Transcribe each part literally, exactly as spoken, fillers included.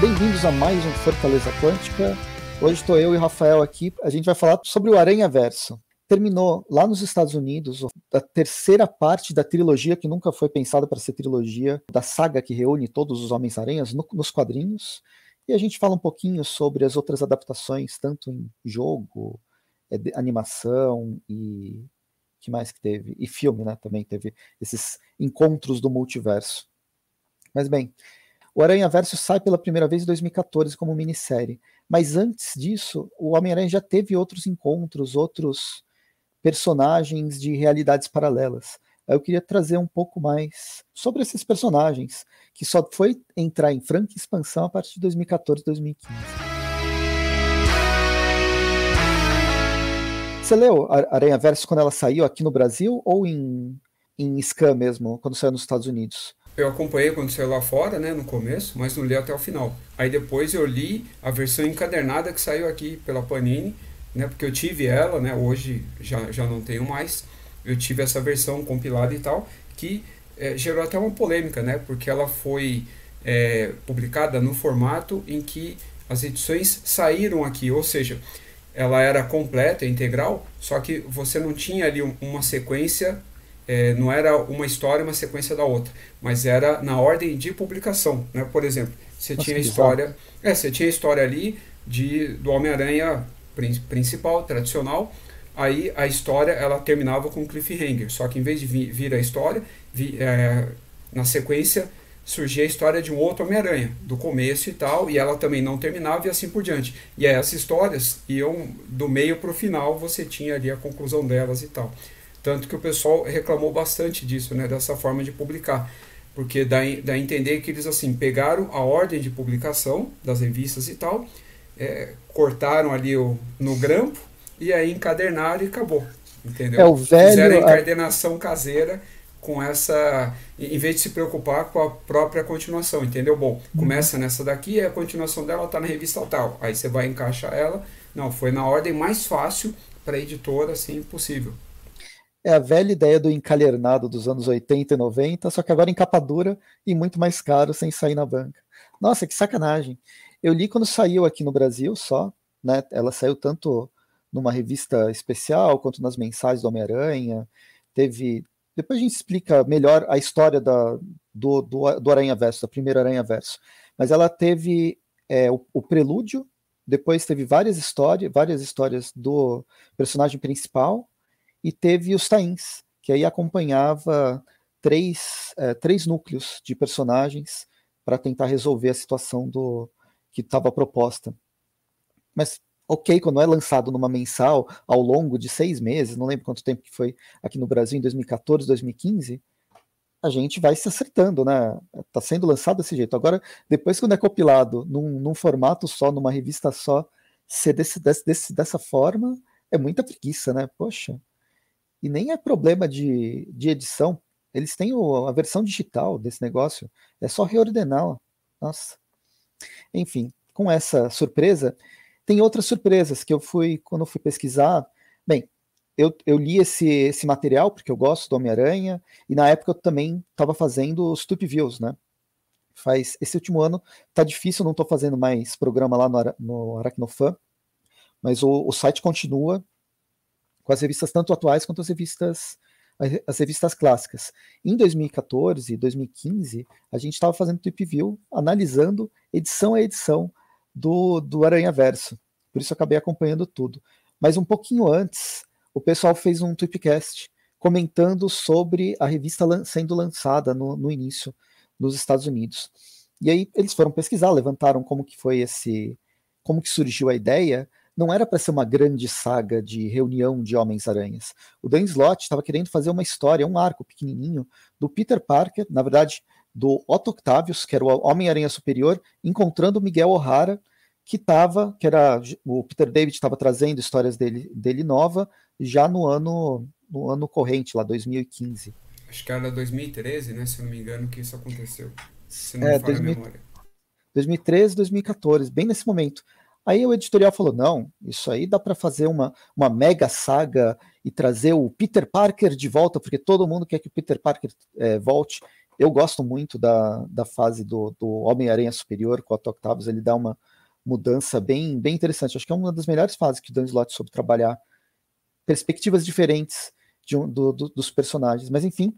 Bem-vindos a mais um Fortaleza Quântica. Hoje estou eu e Rafael aqui. A gente vai falar sobre o Aranhaverso. Terminou lá nos Estados Unidos a terceira parte da trilogia, que nunca foi pensada para ser trilogia, da saga que reúne todos os Homens-Aranhas no, nos quadrinhos. E a gente fala um pouquinho sobre as outras adaptações, tanto em jogo, animação e... que mais que teve? E filme, né? Também teve esses encontros do multiverso. Mas bem... O Aranhaverso sai pela primeira vez em dois mil e quatorze como minissérie, mas antes disso, o Homem-Aranha já teve outros encontros, outros personagens de realidades paralelas. Eu queria trazer um pouco mais sobre esses personagens, que só foi entrar em franca expansão a partir de dois mil e quatorze, dois mil e quinze. Você leu Aranhaverso quando ela saiu aqui no Brasil ou em, em Scan mesmo, quando saiu nos Estados Unidos? Eu acompanhei quando saiu lá fora, né, no começo, mas não li até o final. Aí depois eu li a versão encadernada que saiu aqui pela Panini, né, porque eu tive ela, né, hoje já, já não tenho mais. Eu tive essa versão compilada e tal, que é, gerou até uma polêmica, né, porque ela foi é, publicada no formato em que as edições saíram aqui, ou seja, ela era completa, integral, só que você não tinha ali uma sequência... É, não era uma história, uma sequência da outra, mas era na ordem de publicação, né? Por exemplo, você Nossa, tinha a história, é, você tinha a história ali de, do Homem-Aranha principal, tradicional, aí a história ela terminava com cliffhanger, só que em vez de vir, vir a história, vi, é, na sequência surgia a história de um outro Homem-Aranha, do começo e tal, e ela também não terminava e assim por diante. E aí essas histórias iam do meio para o final, você tinha ali a conclusão delas e tal. Tanto que o pessoal reclamou bastante disso, né, dessa forma de publicar, porque dá, dá a entender que eles assim, pegaram a ordem de publicação das revistas e tal, é, cortaram ali o, no grampo e aí encadernaram e acabou, entendeu? É o velho... Fizeram a encadernação caseira com essa, em vez de se preocupar com a própria continuação, entendeu? Bom, começa nessa daqui e a continuação dela está na revista tal, aí você vai encaixar ela, não, foi na ordem mais fácil para a editora, assim, possível. É a velha ideia do encadernado dos anos oitenta e noventa, só que agora em capa dura e muito mais caro, sem sair na banca. Nossa, que sacanagem. Eu li quando saiu aqui no Brasil só, né? Ela saiu tanto numa revista especial, quanto nas mensais do Homem-Aranha. Teve... Depois a gente explica melhor a história da, do, do, do Aranhaverso, da primeira Aranhaverso. Mas ela teve é, o, o prelúdio, depois teve várias histórias, várias histórias do personagem principal, e teve os Tains, que aí acompanhava três, é, três núcleos de personagens para tentar resolver a situação do, que estava proposta. Mas, ok, quando é lançado numa mensal ao longo de seis meses, não lembro quanto tempo que foi aqui no Brasil, em dois mil e quatorze, dois mil e quinze, a gente vai se acertando, né? Está sendo lançado desse jeito. Agora, depois quando é compilado num, num formato só, numa revista só, ser desse, desse, dessa forma, é muita preguiça, né? Poxa... E nem é problema de, de edição. Eles têm o, a versão digital desse negócio. É só reordená-la. Nossa. Enfim, com essa surpresa, tem outras surpresas que eu fui, quando eu fui pesquisar... Bem, eu, eu li esse, esse material, porque eu gosto do Homem-Aranha, e na época eu também estava fazendo os Tube Views, né? Faz, esse último ano tá difícil, eu não estou fazendo mais programa lá no, no Aracnofan, mas o, o site continua... com as revistas tanto atuais quanto as revistas, as revistas clássicas. Em dois mil e quatorze, dois mil e quinze, a gente estava fazendo Tip View, analisando edição a edição do, do Aranhaverso. Por isso eu acabei acompanhando tudo. Mas um pouquinho antes, o pessoal fez um Tweepcast comentando sobre a revista lan- sendo lançada no, no início nos Estados Unidos. E aí eles foram pesquisar, levantaram como que foi esse, como que surgiu a ideia. Não era para ser uma grande saga de reunião de Homens-Aranhas. O Dan Slott estava querendo fazer uma história, um arco pequenininho, do Peter Parker, na verdade, do Otto Octavius, que era o Homem-Aranha Superior, encontrando o Miguel O'Hara, que estava, que era o Peter David estava trazendo histórias dele, dele nova, já no ano, no ano corrente, lá, dois mil e quinze. Acho que era dois mil e treze, né, se eu não me engano, que isso aconteceu, se não é, me falha dois mil, a memória. dois mil e treze, dois mil e quatorze, bem nesse momento. Aí o editorial falou, não, isso aí dá para fazer uma, uma mega saga e trazer o Peter Parker de volta, porque todo mundo quer que o Peter Parker é, volte. Eu gosto muito da, da fase do, do Homem-Aranha Superior com o Otto Octavius. Ele dá uma mudança bem, bem interessante. Acho que é uma das melhores fases que o Dan Slott soube trabalhar. Perspectivas diferentes de um, do, do, dos personagens. Mas enfim,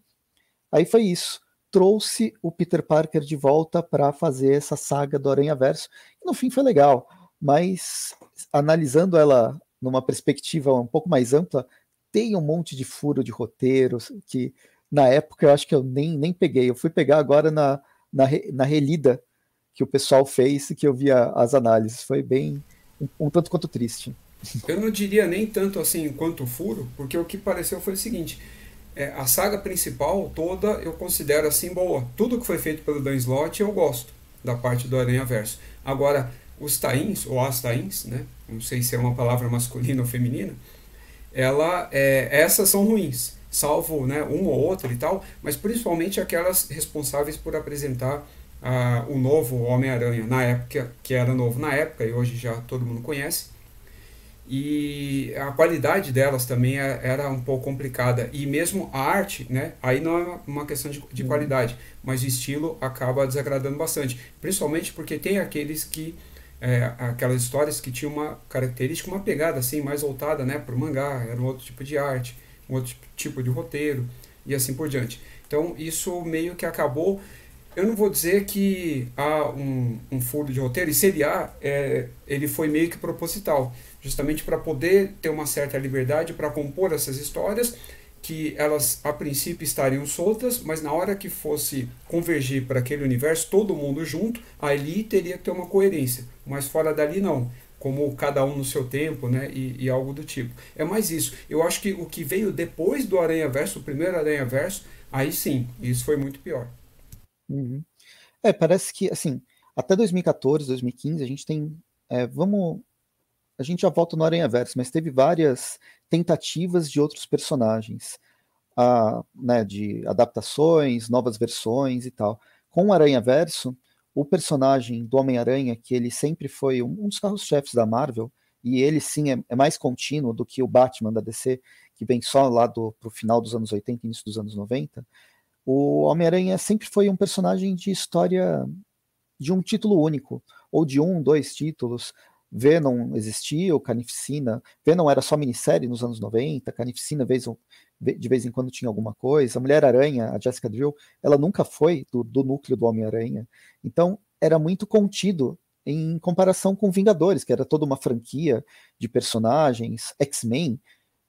aí foi isso. Trouxe o Peter Parker de volta para fazer essa saga do Aranhaverso. No fim foi legal, mas analisando ela numa perspectiva um pouco mais ampla, tem um monte de furo de roteiros que na época eu acho que eu nem, nem peguei. Eu fui pegar agora na, na, na relida que o pessoal fez e que eu via as análises. Foi bem um, um tanto quanto triste. Eu não diria nem tanto assim quanto furo, porque o que pareceu foi o seguinte... É, a saga principal toda eu considero assim boa. Tudo que foi feito pelo Dan Slott eu gosto da parte do Aranhaverso. Agora, os tains, ou as tains, né? Não sei se é uma palavra masculina ou feminina, ela, é, essas são ruins, salvo, né, uma ou outra e tal, mas principalmente aquelas responsáveis por apresentar ah, o novo Homem-Aranha, na época que era novo na época e hoje já todo mundo conhece. E a qualidade delas também era um pouco complicada. E mesmo a arte, né? Aí não é uma questão de, de qualidade, mas o estilo acaba desagradando bastante. Principalmente porque tem aqueles que... É, aquelas histórias que tinham uma característica, uma pegada assim, mais voltada, né, para o mangá. Era um outro tipo de arte, um outro tipo de roteiro e assim por diante. Então isso meio que acabou... Eu não vou dizer que há um, um furo de roteiro, e se ele há, é, ele foi meio que proposital, justamente para poder ter uma certa liberdade para compor essas histórias, que elas a princípio estariam soltas, mas na hora que fosse convergir para aquele universo, todo mundo junto, ali teria que ter uma coerência, mas fora dali não, como cada um no seu tempo, né, e, e algo do tipo. É mais isso. Eu acho que o que veio depois do Aranhaverso, o primeiro Aranhaverso, aí sim, isso foi muito pior. Uhum. É, parece que, assim, até dois mil e quatorze, dois mil e quinze, a gente tem, é, vamos, a gente já volta no Aranhaverso, mas teve várias tentativas de outros personagens, a, né, de adaptações, novas versões e tal. Com o Aranhaverso, o personagem do Homem-Aranha, que ele sempre foi um dos carros-chefes da Marvel, e ele sim é, é mais contínuo do que o Batman da D C, que vem só lá do, pro final dos anos oitenta, início dos anos noventa, o Homem-Aranha sempre foi um personagem de história de um título único, ou de um, dois títulos. Venom existia, o Carnificina. Venom era só minissérie nos anos noventa, Carnificina de vez em quando tinha alguma coisa. A Mulher-Aranha, a Jessica Drew, ela nunca foi do, do núcleo do Homem-Aranha. Então era muito contido em comparação com Vingadores, que era toda uma franquia de personagens. X-Men,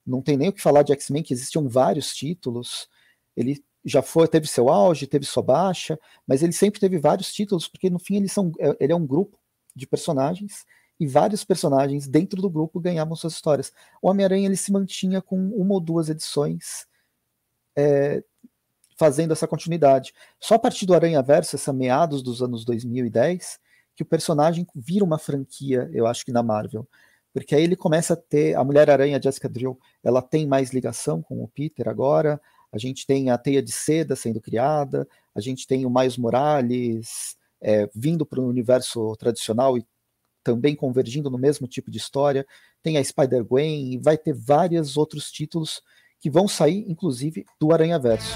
não tem nem o que falar de X-Men, que existiam vários títulos. Ele já foi, teve seu auge, teve sua baixa, mas ele sempre teve vários títulos, porque no fim eles são, ele é um grupo de personagens, e vários personagens dentro do grupo ganhavam suas histórias. O Homem-Aranha ele se mantinha com uma ou duas edições, é, fazendo essa continuidade. Só a partir do Aranhaverso, essa meados dos anos dois mil e dez, que o personagem vira uma franquia, eu acho que na Marvel, porque aí ele começa a ter, a Mulher-Aranha, a Jessica Drew, ela tem mais ligação com o Peter agora. A gente tem a Teia de Seda sendo criada, a gente tem o Miles Morales é, vindo para o universo tradicional e também convergindo no mesmo tipo de história, tem a Spider-Gwen e vai ter vários outros títulos que vão sair, inclusive, do Aranhaverso.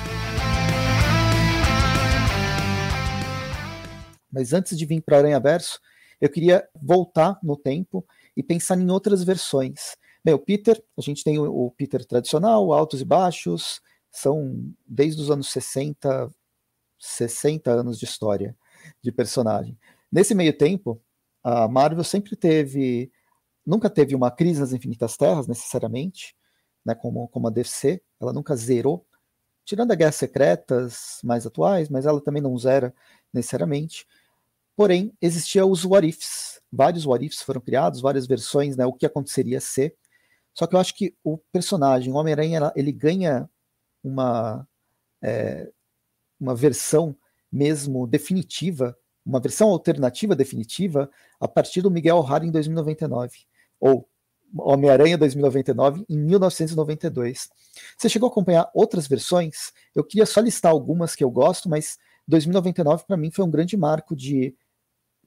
Mas antes de vir para o Aranhaverso, eu queria voltar no tempo e pensar em outras versões. Bem, o Peter, a gente tem o Peter tradicional, altos e baixos, são desde os anos sessenta, sessenta anos de história de personagem. Nesse meio tempo, a Marvel sempre teve, nunca teve uma crise nas Infinitas Terras, necessariamente, né, como, como a D C, ela nunca zerou, tirando a Guerras Secretas mais atuais, mas ela também não zera necessariamente. Porém, existia os What Ifs, vários What Ifs foram criados, várias versões, né, o que aconteceria se. Só que eu acho que o personagem, o Homem-Aranha, ele ganha uma, é, uma versão mesmo definitiva, uma versão alternativa definitiva, a partir do Miguel O'Hara em dois mil e noventa e nove, ou Homem-Aranha dois mil e noventa e nove, em mil novecentos e noventa e dois. Você chegou a acompanhar outras versões? Eu queria só listar algumas que eu gosto, mas dois mil e noventa e nove para mim foi um grande marco de,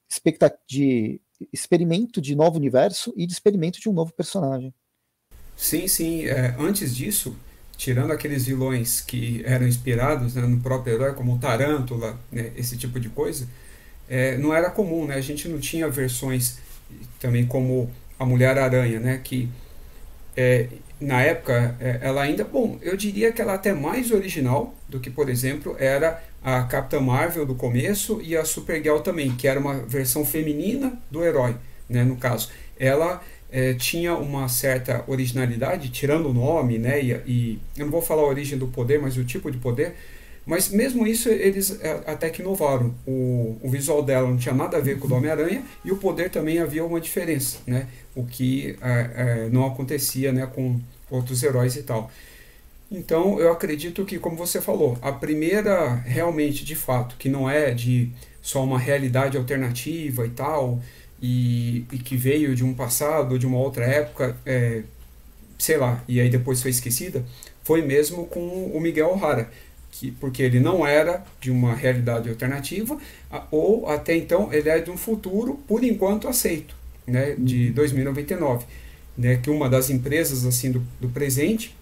expecta- de experimento de novo universo e de experimento de um novo personagem. Sim, sim. É, antes disso... tirando aqueles vilões que eram inspirados, né, no próprio herói, como o Tarântula, né, esse tipo de coisa, é, não era comum, né? A gente não tinha versões também como a Mulher-Aranha, né, que é, na época é, ela ainda, bom, eu diria que ela até mais original do que, por exemplo, era a Capitã Marvel do começo e a Supergirl também, que era uma versão feminina do herói, né, no caso. Ela é, tinha uma certa originalidade, tirando o nome, né, e, e eu não vou falar a origem do poder, mas o tipo de poder, mas mesmo isso eles até que inovaram. O, o visual dela não tinha nada a ver com o do Homem-Aranha e o poder também havia uma diferença, né, o que é, é, não acontecia, né, com outros heróis e tal. Então eu acredito que, como você falou, a primeira realmente de fato, que não é de só uma realidade alternativa e tal, e, e que veio de um passado, de uma outra época, é, sei lá, e aí depois foi esquecida, foi mesmo com o Miguel O'Hara, que, porque ele não era de uma realidade alternativa, ou até então ele é de um futuro, por enquanto aceito, né, de dois mil e noventa e nove, né, que uma das empresas assim, do, do presente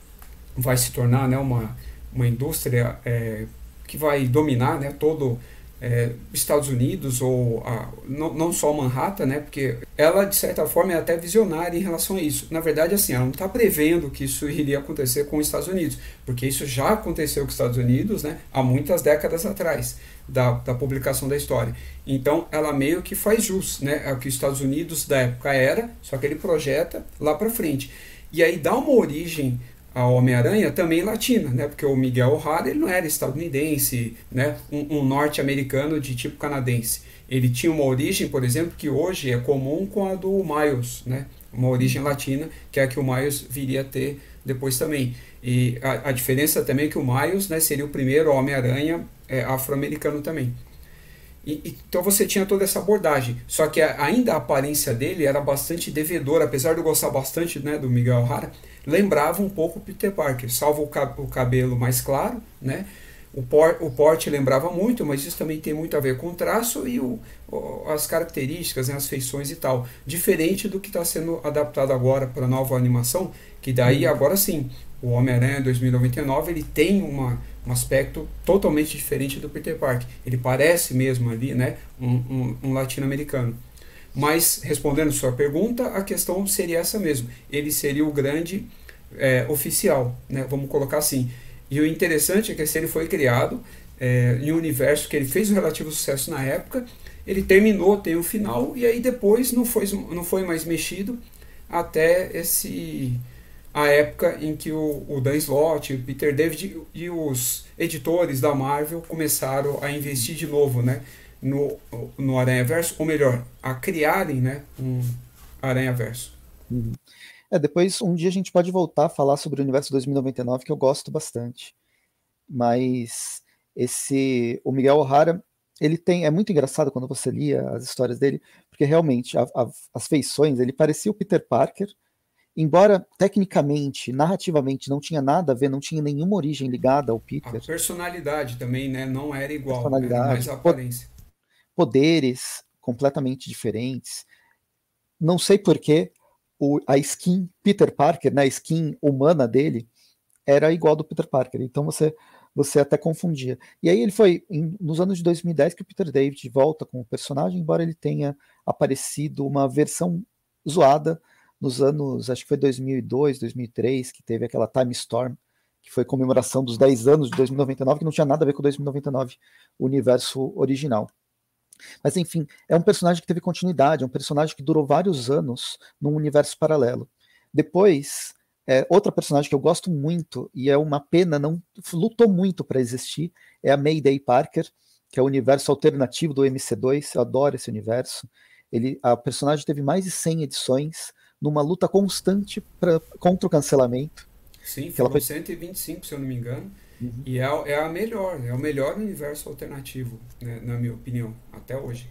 vai se tornar, né, uma, uma indústria é, que vai dominar, né, todo é, Estados Unidos, ou a, não, não só Manhattan, né, porque ela, de certa forma, é até visionária em relação a isso. Na verdade, assim, ela não está prevendo que isso iria acontecer com os Estados Unidos, porque isso já aconteceu com os Estados Unidos, né, há muitas décadas atrás da, da publicação da história. Então, ela meio que faz jus, né, ao que os Estados Unidos da época era, só que ele projeta lá para frente. E aí dá uma origem... A Homem-Aranha também latina, né? Porque o Miguel O'Hara, ele não era estadunidense, né? um, um norte-americano de tipo canadense. Ele tinha uma origem, por exemplo, que hoje é comum com a do Miles, né? Uma origem latina, que é a que o Miles viria a ter depois também. E a, a diferença também é que o Miles, né, seria o primeiro Homem-Aranha é, afro-americano também. E, e, então você tinha toda essa abordagem, só que a, ainda a aparência dele era bastante devedora, apesar de eu gostar bastante, né, do Miguel O'Hara, lembrava um pouco o Peter Parker, salvo o, cab- o cabelo mais claro, né? o, por- o porte lembrava muito, mas isso também tem muito a ver com o traço e o, o, as características, né, as feições e tal, diferente do que está sendo adaptado agora para a nova animação, que daí agora sim, o Homem-Aranha dois mil e noventa e nove, ele tem uma, um aspecto totalmente diferente do Peter Parker. Ele parece mesmo ali, né, um, um, um latino-americano. Mas, respondendo sua pergunta, a questão seria essa mesmo. Ele seria o grande é, oficial, né, vamos colocar assim. E o interessante é que se ele foi criado é, em um universo que ele fez um relativo sucesso na época, ele terminou, tem um final, e aí depois não foi, não foi mais mexido até esse... a época em que o, o Dan Slott, o Peter David e os editores da Marvel começaram a investir de novo, né, no, no Aranhaverso, ou melhor, a criarem, né, um Aranhaverso. Uhum. É, depois um dia a gente pode voltar a falar sobre o universo dois mil e noventa e nove, que eu gosto bastante. Mas esse, o Miguel O'Hara, ele tem, é muito engraçado quando você lia as histórias dele, porque realmente a, a, as feições, ele parecia o Peter Parker, embora tecnicamente, narrativamente, não tinha nada a ver, não tinha nenhuma origem ligada ao Peter. A personalidade também, né? Não era igual. Personalidade, né? Mas a aparência. Poderes completamente diferentes. Não sei porquê a skin Peter Parker, né? A skin humana dele, era igual do Peter Parker. Então você, você até confundia. E aí ele foi em, nos anos de dois mil e dez que o Peter David volta com o personagem, embora ele tenha aparecido uma versão zoada nos anos, acho que foi dois mil e dois, dois mil e três, que teve aquela Time Storm, que foi comemoração dos dez anos de dois mil e noventa e nove, que não tinha nada a ver com dois mil e noventa e nove, o universo original. Mas enfim, é um personagem que teve continuidade, é um personagem que durou vários anos num universo paralelo. Depois, é, outra personagem que eu gosto muito, e é uma pena, não lutou muito para existir, é a Mayday Parker, que é o universo alternativo do M C dois, eu adoro esse universo. Ele, a personagem teve mais de cem edições, numa luta constante pra, contra o cancelamento. Sim, foram foi... cento e vinte e cinco, se eu não me engano, uhum. E é, é a melhor, é o melhor universo alternativo, né, na minha opinião, até hoje.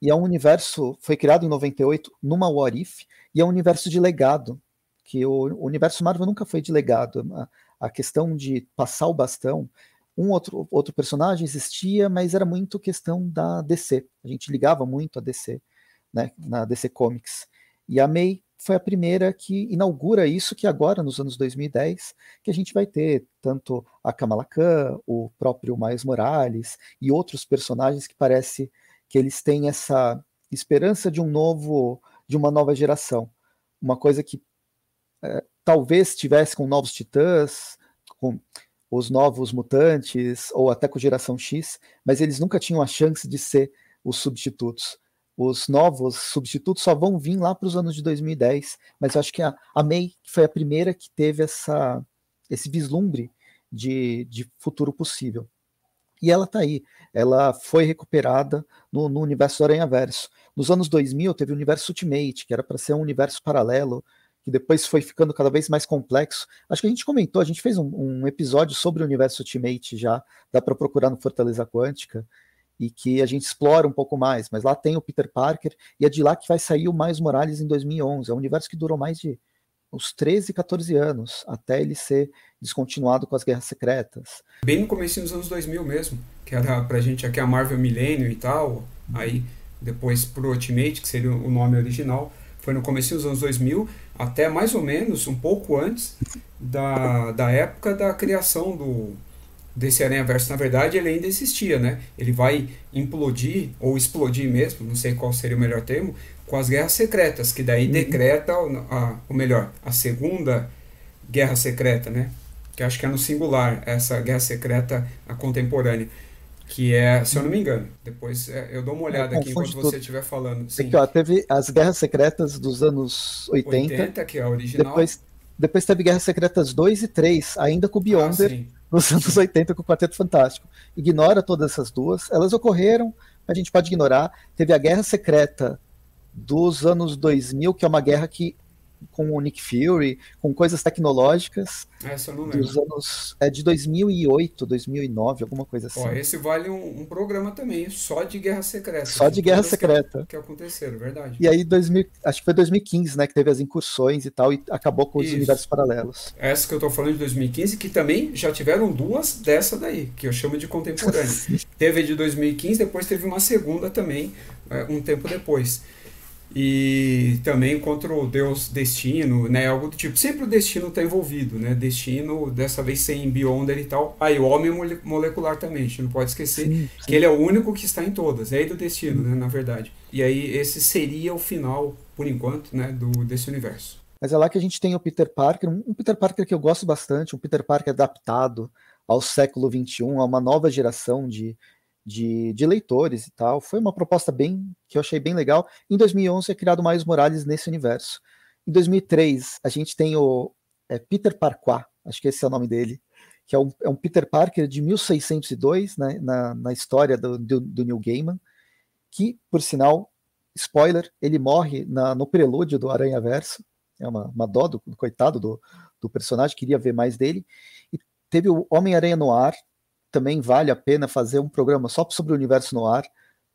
E é um universo, foi criado em noventa e oito, numa What If, e é um universo de legado, que o, o universo Marvel nunca foi de legado, a, a questão de passar o bastão, um outro, outro personagem existia, mas era muito questão da D C, a gente ligava muito a D C, né, na D C Comics. E a May foi a primeira que inaugura isso que agora, nos anos dois mil e dez, que a gente vai ter tanto a Kamala Khan, o próprio Miles Morales e outros personagens que parece que eles têm essa esperança de um novo, de uma nova geração. Uma coisa que é, talvez tivesse com novos titãs, com os novos mutantes, ou até com geração X, mas eles nunca tinham a chance de ser os substitutos. Os novos substitutos só vão vir lá para os anos de dois mil e dez, mas eu acho que a, a May foi a primeira que teve essa, esse vislumbre de, de futuro possível. E ela está aí, ela foi recuperada no, no universo do Aranhaverso. Nos anos dois mil teve o universo Ultimate, que era para ser um universo paralelo, que depois foi ficando cada vez mais complexo. Acho que a gente comentou, a gente fez um, um episódio sobre o universo Ultimate já, dá para procurar no Fortaleza Quântica, e que a gente explora um pouco mais, mas lá tem o Peter Parker, e é de lá que vai sair o Miles Morales em dois mil e onze, é um universo que durou mais de uns treze, quatorze anos, até ele ser descontinuado com as Guerras Secretas. Bem no começo dos anos dois mil mesmo, que era pra gente aqui a Marvel Millennium e tal, aí depois pro Ultimate, que seria o nome original, foi no começo dos anos dois mil, até mais ou menos um pouco antes da, da época da criação do... desse Aranhaverso. Na verdade, ele ainda existia, né? Ele vai implodir, ou explodir mesmo, não sei qual seria o melhor termo, com as Guerras Secretas, que daí decreta, a, ou melhor, a segunda Guerra Secreta, né? Que acho que é no singular, essa Guerra Secreta, a contemporânea, que é, se eu não me engano, depois eu dou uma olhada aqui enquanto você estiver falando. Sim. Aqui, ó, teve as Guerras Secretas dos anos oitenta, oitenta que é a original. Depois, depois teve Guerras Secretas dois e três, ainda com o Beyonder, ah, sim, nos anos oitenta com o Quarteto Fantástico. Ignora todas essas duas, elas ocorreram, a gente pode ignorar. Teve a Guerra Secreta dos anos dois mil, que é uma guerra que, com o Nick Fury, com coisas tecnológicas, essa eu não lembro, dos anos, é de dois mil e oito, dois mil e nove, alguma coisa assim. Ó, esse vale um, um programa também, só de Guerra Secreta. Só de Guerra Secreta. Que, que aconteceram, verdade. E aí, dois mil, acho que foi dois mil e quinze, né, que teve as incursões e tal, e acabou com os Isso. universos paralelos. Essa que eu tô falando de dois mil e quinze, que também já tiveram duas dessa daí, que eu chamo de contemporânea. Teve de dois mil e quinze, depois teve uma segunda também, um tempo depois. E também contra o Deus Destino, né, algo do tipo, sempre o Destino está envolvido, né, Destino dessa vez sem Beyonder e tal, aí ah, o Homem Molecular também, a gente não pode esquecer, sim, sim, que ele é o único que está em todas, é do Destino, né, na verdade, e aí esse seria o final, por enquanto, né, do, desse universo. Mas é lá que a gente tem o Peter Parker, um Peter Parker que eu gosto bastante, um Peter Parker adaptado ao século vinte e um, a uma nova geração de De, de leitores e tal, foi uma proposta bem, que eu achei bem legal. Em dois mil e onze é criado Miles Morales nesse universo. Em dois mil e três a gente tem o é, Peter Parker, acho que esse é o nome dele, que é um, é um Peter Parker de mil seiscentos e dois, né, na, na história do, do, do Neil Gaiman, que, por sinal, spoiler, ele morre na, no prelúdio do Aranhaverso, é uma, uma dó do, do coitado do, do personagem, queria ver mais dele. E teve o Homem-Aranha no ar, também vale a pena fazer um programa só sobre o universo noir,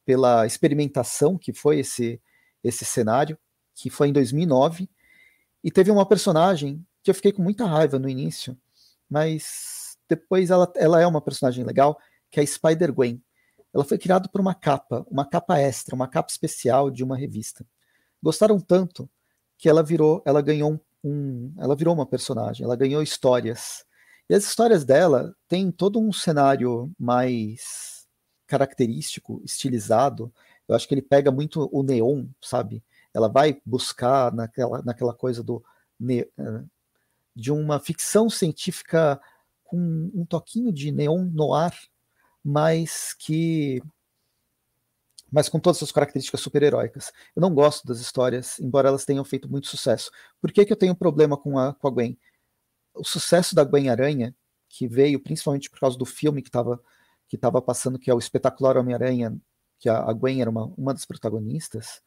pela experimentação que foi esse, esse cenário, que foi em dois mil e nove, e teve uma personagem que eu fiquei com muita raiva no início, mas depois ela, ela é uma personagem legal, que é a Spider-Gwen. Ela foi criada por uma capa, uma capa extra, uma capa especial de uma revista. Gostaram tanto que ela virou, ela ganhou um, ela virou uma personagem, ela ganhou histórias. E as histórias dela têm todo um cenário mais característico, estilizado. Eu acho que ele pega muito o neon, sabe? Ela vai buscar naquela, naquela coisa do ne- de uma ficção científica com um toquinho de neon noir, mas que mas com todas as suas características super-heróicas. Eu não gosto das histórias, embora elas tenham feito muito sucesso. Por que que eu tenho um problema com a, com a Gwen? O sucesso da Gwen Aranha, que veio principalmente por causa do filme que estava que estava passando, que é o espetacular Homem-Aranha, que a Gwen era uma, uma das protagonistas,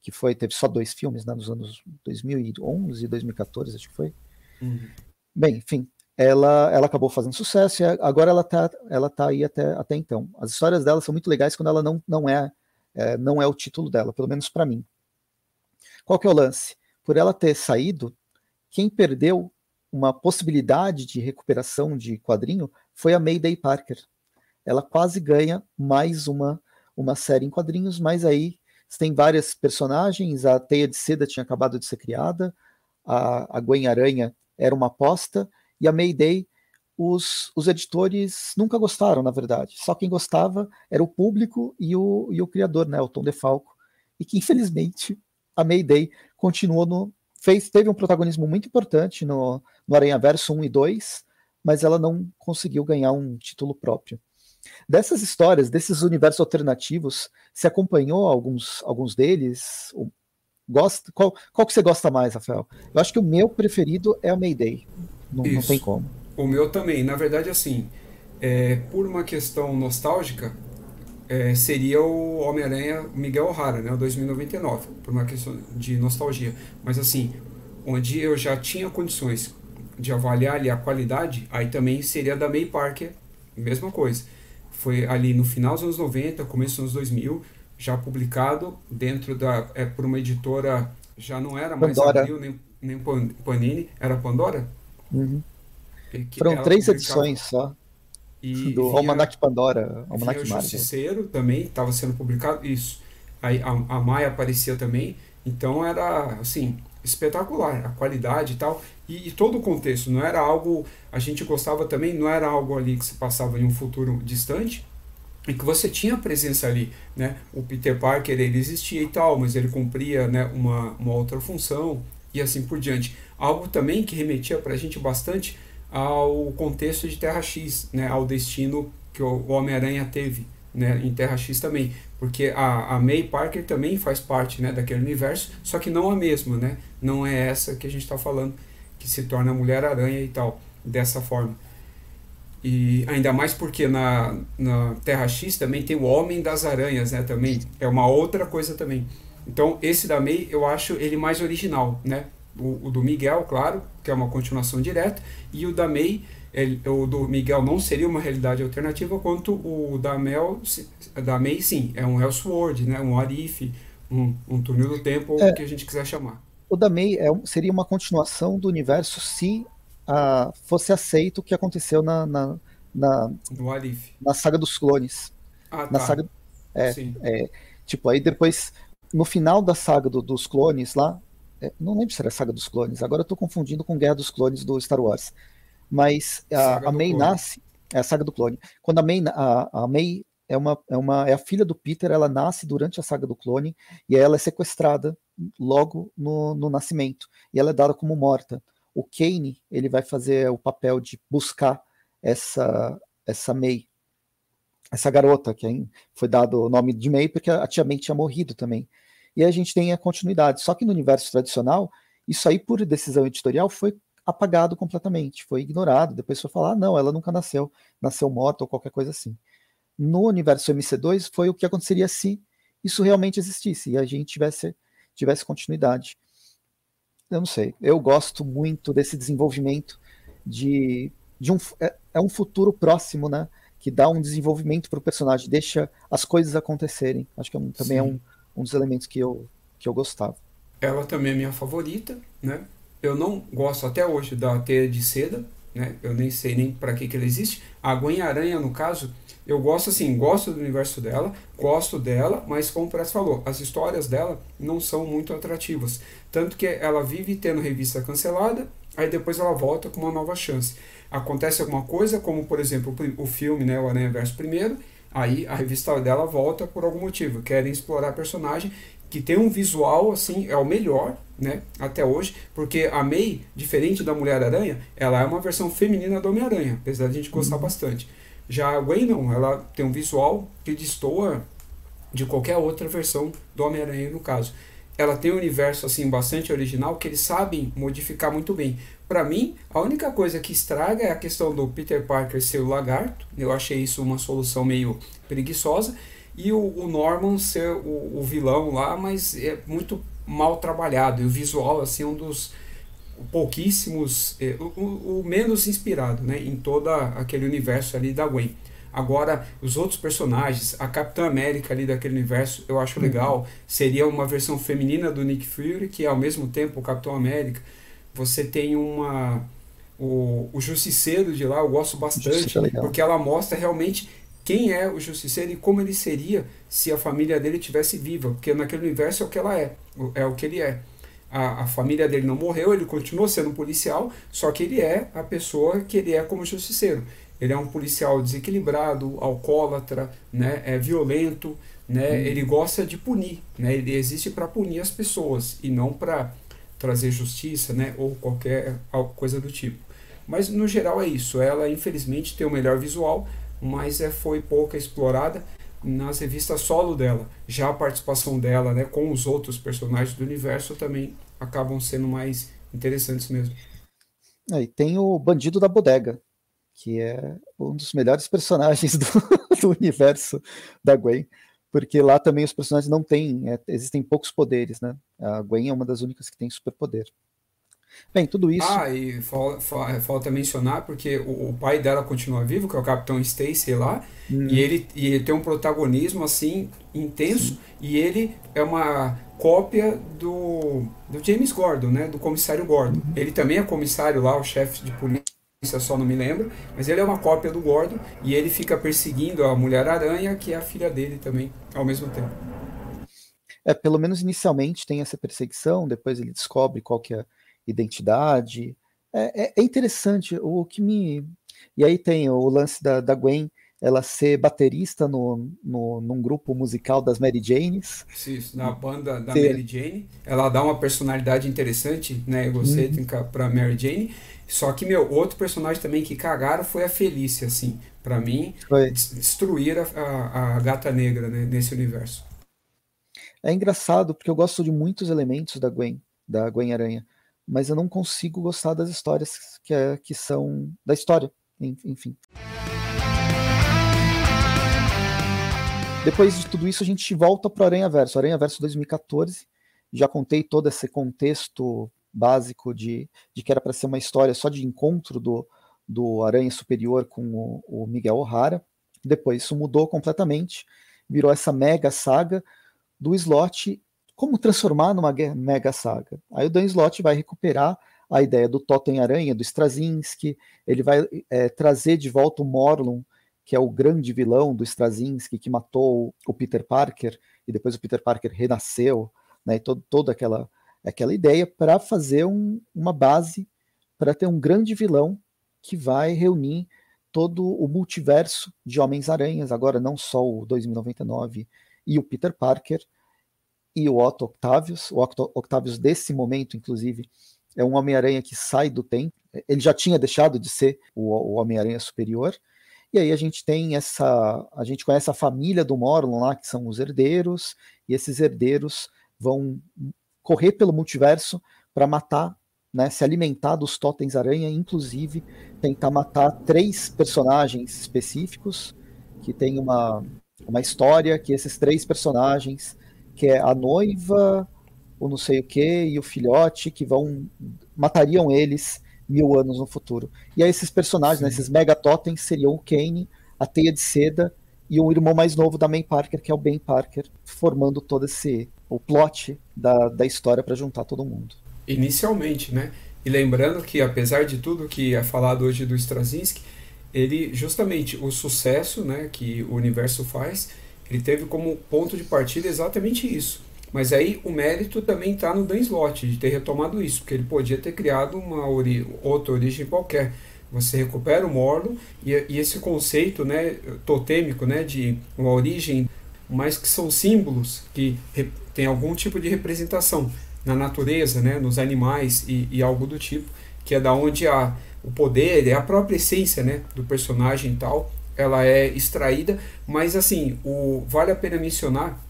que foi, teve só dois filmes, né, nos anos dois mil e onze e dois mil e quatorze, acho que foi. Uhum. Bem, enfim, ela, ela acabou fazendo sucesso e agora ela está ela tá aí até, até então. As histórias dela são muito legais quando ela não, não, é, é, não é o título dela, pelo menos para mim. Qual que é o lance? Por ela ter saído, quem perdeu uma possibilidade de recuperação de quadrinho foi a Mayday Parker. Ela quase ganha mais uma, uma série em quadrinhos, mas aí Você tem várias personagens, a Teia de Seda tinha acabado de ser criada, a, a Gwen Aranha era uma aposta, e a Mayday, os, os editores nunca gostaram, na verdade. Só quem gostava era o público e o, e o criador, né, o Tom DeFalco, e que, infelizmente, a Mayday continuou no... Fez, teve um protagonismo muito importante no, no Aranhaverso um e dois, mas ela não conseguiu ganhar um título próprio. Dessas histórias, desses universos alternativos, você acompanhou alguns, alguns deles? Gosta, qual, qual que você gosta mais, Rafael? Eu acho que o meu preferido é a Mayday. Não, não tem como. O meu também. Na verdade, assim, é, por uma questão nostálgica, é, seria o Homem-Aranha Miguel O'Hara, né, dois mil e noventa e nove, por uma questão de nostalgia. Mas, assim, onde eu já tinha condições de avaliar ali a qualidade, aí também seria da May Parker, mesma coisa. Foi ali no final dos anos noventa, começo dos anos dois mil, já publicado dentro da... É, por uma editora, já não era mais Abril, nem, nem Panini, era Pandora? Uhum. Foram três edições só, e do vinha, Almanac Pandora, Almanac Marvel. O Justiceiro também estava sendo publicado, isso. Aí a, a Maia aparecia também, então era, assim, espetacular, a qualidade e tal, e, e todo o contexto, não era algo, a gente gostava também, não era algo ali que se passava em um futuro distante, e que você tinha a presença ali, né, o Peter Parker, ele existia e tal, mas ele cumpria, né, uma, uma outra função, e assim por diante. Algo também que remetia pra gente bastante ao contexto de Terra X, né, ao destino que o Homem-Aranha teve, né, em Terra X também, porque a, a May Parker também faz parte, né, daquele universo, só que não a mesma, né, não é essa que a gente está falando, que se torna a Mulher-Aranha e tal, dessa forma. E ainda mais porque na, na Terra X também tem o Homem das Aranhas, né, também, é uma outra coisa também. Então esse da May eu acho ele mais original, né, O, o do Miguel, claro, que é uma continuação direta, e o da May, ele, o do Miguel não seria uma realidade alternativa, quanto o da, Mel, da May, sim, é um Elseworld, né, um Arif, um, um túnel do tempo, é, o que a gente quiser chamar. O da May é, seria uma continuação do universo se ah, fosse aceito o que aconteceu na, na, na, no Arif, na saga dos clones. Ah, tá. Na saga, é, é, tipo, aí depois, no final da saga do, dos clones lá, não lembro se era a Saga dos Clones, agora eu tô confundindo com Guerra dos Clones do Star Wars, mas a, a May clone. nasce, é a Saga do Clone, quando a May, a, a May é, uma, é, uma, é a filha do Peter, ela nasce durante a Saga do Clone, e ela é sequestrada logo no, no nascimento, e ela é dada como morta. O Kane, ele vai fazer o papel de buscar essa, essa May, essa garota, que foi dado o nome de May, porque a tia May tinha morrido também. E a gente tem a continuidade. Só que no universo tradicional, isso aí, por decisão editorial, foi apagado completamente, foi ignorado. Depois foi falar, ah, não, ela nunca nasceu, nasceu morta ou qualquer coisa assim. No universo M C dois, foi o que aconteceria se isso realmente existisse e a gente tivesse, tivesse continuidade. Eu não sei, eu gosto muito desse desenvolvimento de, de um, é, é um futuro próximo, né? Que dá um desenvolvimento para o personagem, deixa as coisas acontecerem. Acho que é um, também é um Um dos elementos que eu, que eu gostava. Ela também é minha favorita, né? Eu não gosto até hoje da Teia de Seda, né? Eu nem sei nem para que que ela existe. A Gwen Aranha, no caso, eu gosto assim, gosto do universo dela, gosto dela, mas como o Press falou, as histórias dela não são muito atrativas. Tanto que ela vive tendo revista cancelada, aí depois ela volta com uma nova chance. Acontece alguma coisa, como por exemplo o filme, né, o Aranhaverso primeiro, aí a revista dela volta por algum motivo, querem explorar a personagem, que tem um visual, assim, é o melhor, né, até hoje, porque a May, diferente da Mulher-Aranha, ela é uma versão feminina do Homem-Aranha, apesar de a gente gostar bastante. Já a Gwen não, ela tem um visual que destoa de qualquer outra versão do Homem-Aranha, no caso. Ela tem um universo, assim, bastante original, que eles sabem modificar muito bem. Pra mim, a única coisa que estraga é a questão do Peter Parker ser o lagarto. Eu achei isso uma solução meio preguiçosa. E o, o Norman ser o, o vilão lá, mas é muito mal trabalhado. E o visual, assim, um dos pouquíssimos... É, o, o menos inspirado, né? Em todo aquele universo ali da Gwen. Agora, os outros personagens, a Capitã América ali daquele universo, eu acho legal. Seria uma versão feminina do Nick Fury, que é ao mesmo tempo o Capitão América. Você tem uma... O, o Justiceiro de lá, eu gosto bastante, porque ela mostra realmente quem é o Justiceiro e como ele seria se a família dele estivesse viva, porque naquele universo é o que ela é, é o que ele é. A, a família dele não morreu, ele continuou sendo um policial, só que ele é a pessoa que ele é como Justiceiro. Ele é um policial desequilibrado, alcoólatra, né? É violento, né? Hum. Ele gosta de punir, né? Ele existe para punir as pessoas e não para trazer justiça, né? Ou qualquer coisa do tipo. Mas no geral é isso, ela infelizmente tem o melhor visual, mas é, foi pouca explorada nas revistas solo dela. Já a participação dela, né, com os outros personagens do universo também acabam sendo mais interessantes mesmo. É, e tem o Bandido da Bodega, que é um dos melhores personagens do, do universo da Gwen, porque lá também os personagens não têm, é, existem poucos poderes, né? A Gwen é uma das únicas que tem superpoder. Bem, tudo isso... Ah, e fal, fal, falta mencionar, porque o, o pai dela continua vivo, que é o Capitão Stacy lá, hum. e, ele, e ele tem um protagonismo, assim, intenso, Sim. e ele é uma cópia do, do James Gordon, né? Do Comissário Gordon. Uhum. Ele também é comissário lá, o chefe de polícia, só não me lembro, mas ele é uma cópia do Gordon e ele fica perseguindo a Mulher-Aranha, que é a filha dele também, ao mesmo tempo. É, pelo menos inicialmente tem essa perseguição, depois ele descobre qual que é a identidade. É, é, é interessante o que me... E aí tem o lance da, da Gwen, ela ser baterista no, no, num grupo musical das Mary Janes. Isso, na banda da ser... Mary Jane. Ela dá uma personalidade interessante, né, egocêntrica, uhum. pra Mary Jane. Só que, meu, outro personagem também que cagaram foi a Felícia, assim. Pra mim, foi. destruir a, a, a gata negra, né, nesse universo. É engraçado, porque eu gosto de muitos elementos da Gwen, da Gwen Aranha, mas eu não consigo gostar das histórias que, é, que são... da história, enfim. Depois de tudo isso, a gente volta para o Aranhaverso. Aranhaverso dois mil e catorze, já contei todo esse contexto básico de, de que era para ser uma história só de encontro do, do Aranha Superior com o, o Miguel O'Hara. Depois isso mudou completamente, virou essa mega saga do Slott. Como transformar numa mega saga? Aí o Dan Slott vai recuperar a ideia do Totem Aranha, do Straczynski, ele vai é, trazer de volta o Morlun, que é o grande vilão do Straczynski, que matou o Peter Parker, e depois o Peter Parker renasceu, né, e todo, toda aquela, aquela ideia, para fazer um, uma base, para ter um grande vilão que vai reunir todo o multiverso de Homens-Aranhas, agora não só o dois mil e noventa e nove e o Peter Parker, e o Otto Octavius, o Otto Octavius desse momento, inclusive, é um Homem-Aranha que sai do tempo, ele já tinha deixado de ser o, o Homem-Aranha Superior, e aí a gente tem essa, a gente conhece a família do Morlun lá, que são os herdeiros, e esses herdeiros vão correr pelo multiverso para matar, né, se alimentar dos Totens Aranha, inclusive tentar matar três personagens específicos, que tem uma, uma história que esses três personagens, que é a noiva, o não sei o que, e o filhote, que vão matariam eles mil anos no futuro. E aí esses personagens, né, esses mega totens, seriam o Kane, a Teia de Seda, e o irmão mais novo da May Parker, que é o Ben Parker, formando todo esse o plot da, da história para juntar todo mundo. Inicialmente, né? E lembrando que, apesar de tudo que é falado hoje do Straczynski, ele, justamente, o sucesso, né, que o universo faz... Ele teve como ponto de partida exatamente isso. Mas aí o mérito também está no Dan Slott, de ter retomado isso, porque ele podia ter criado uma ori- outra origem qualquer. Você recupera o Morlun e, e esse conceito, né, totêmico, né, de uma origem, mas que são símbolos que rep- tem algum tipo de representação na natureza, né, nos animais e, e algo do tipo, que é da onde a, o poder, a própria essência, né, do personagem e tal, ela é extraída, mas assim, o, vale a pena mencionar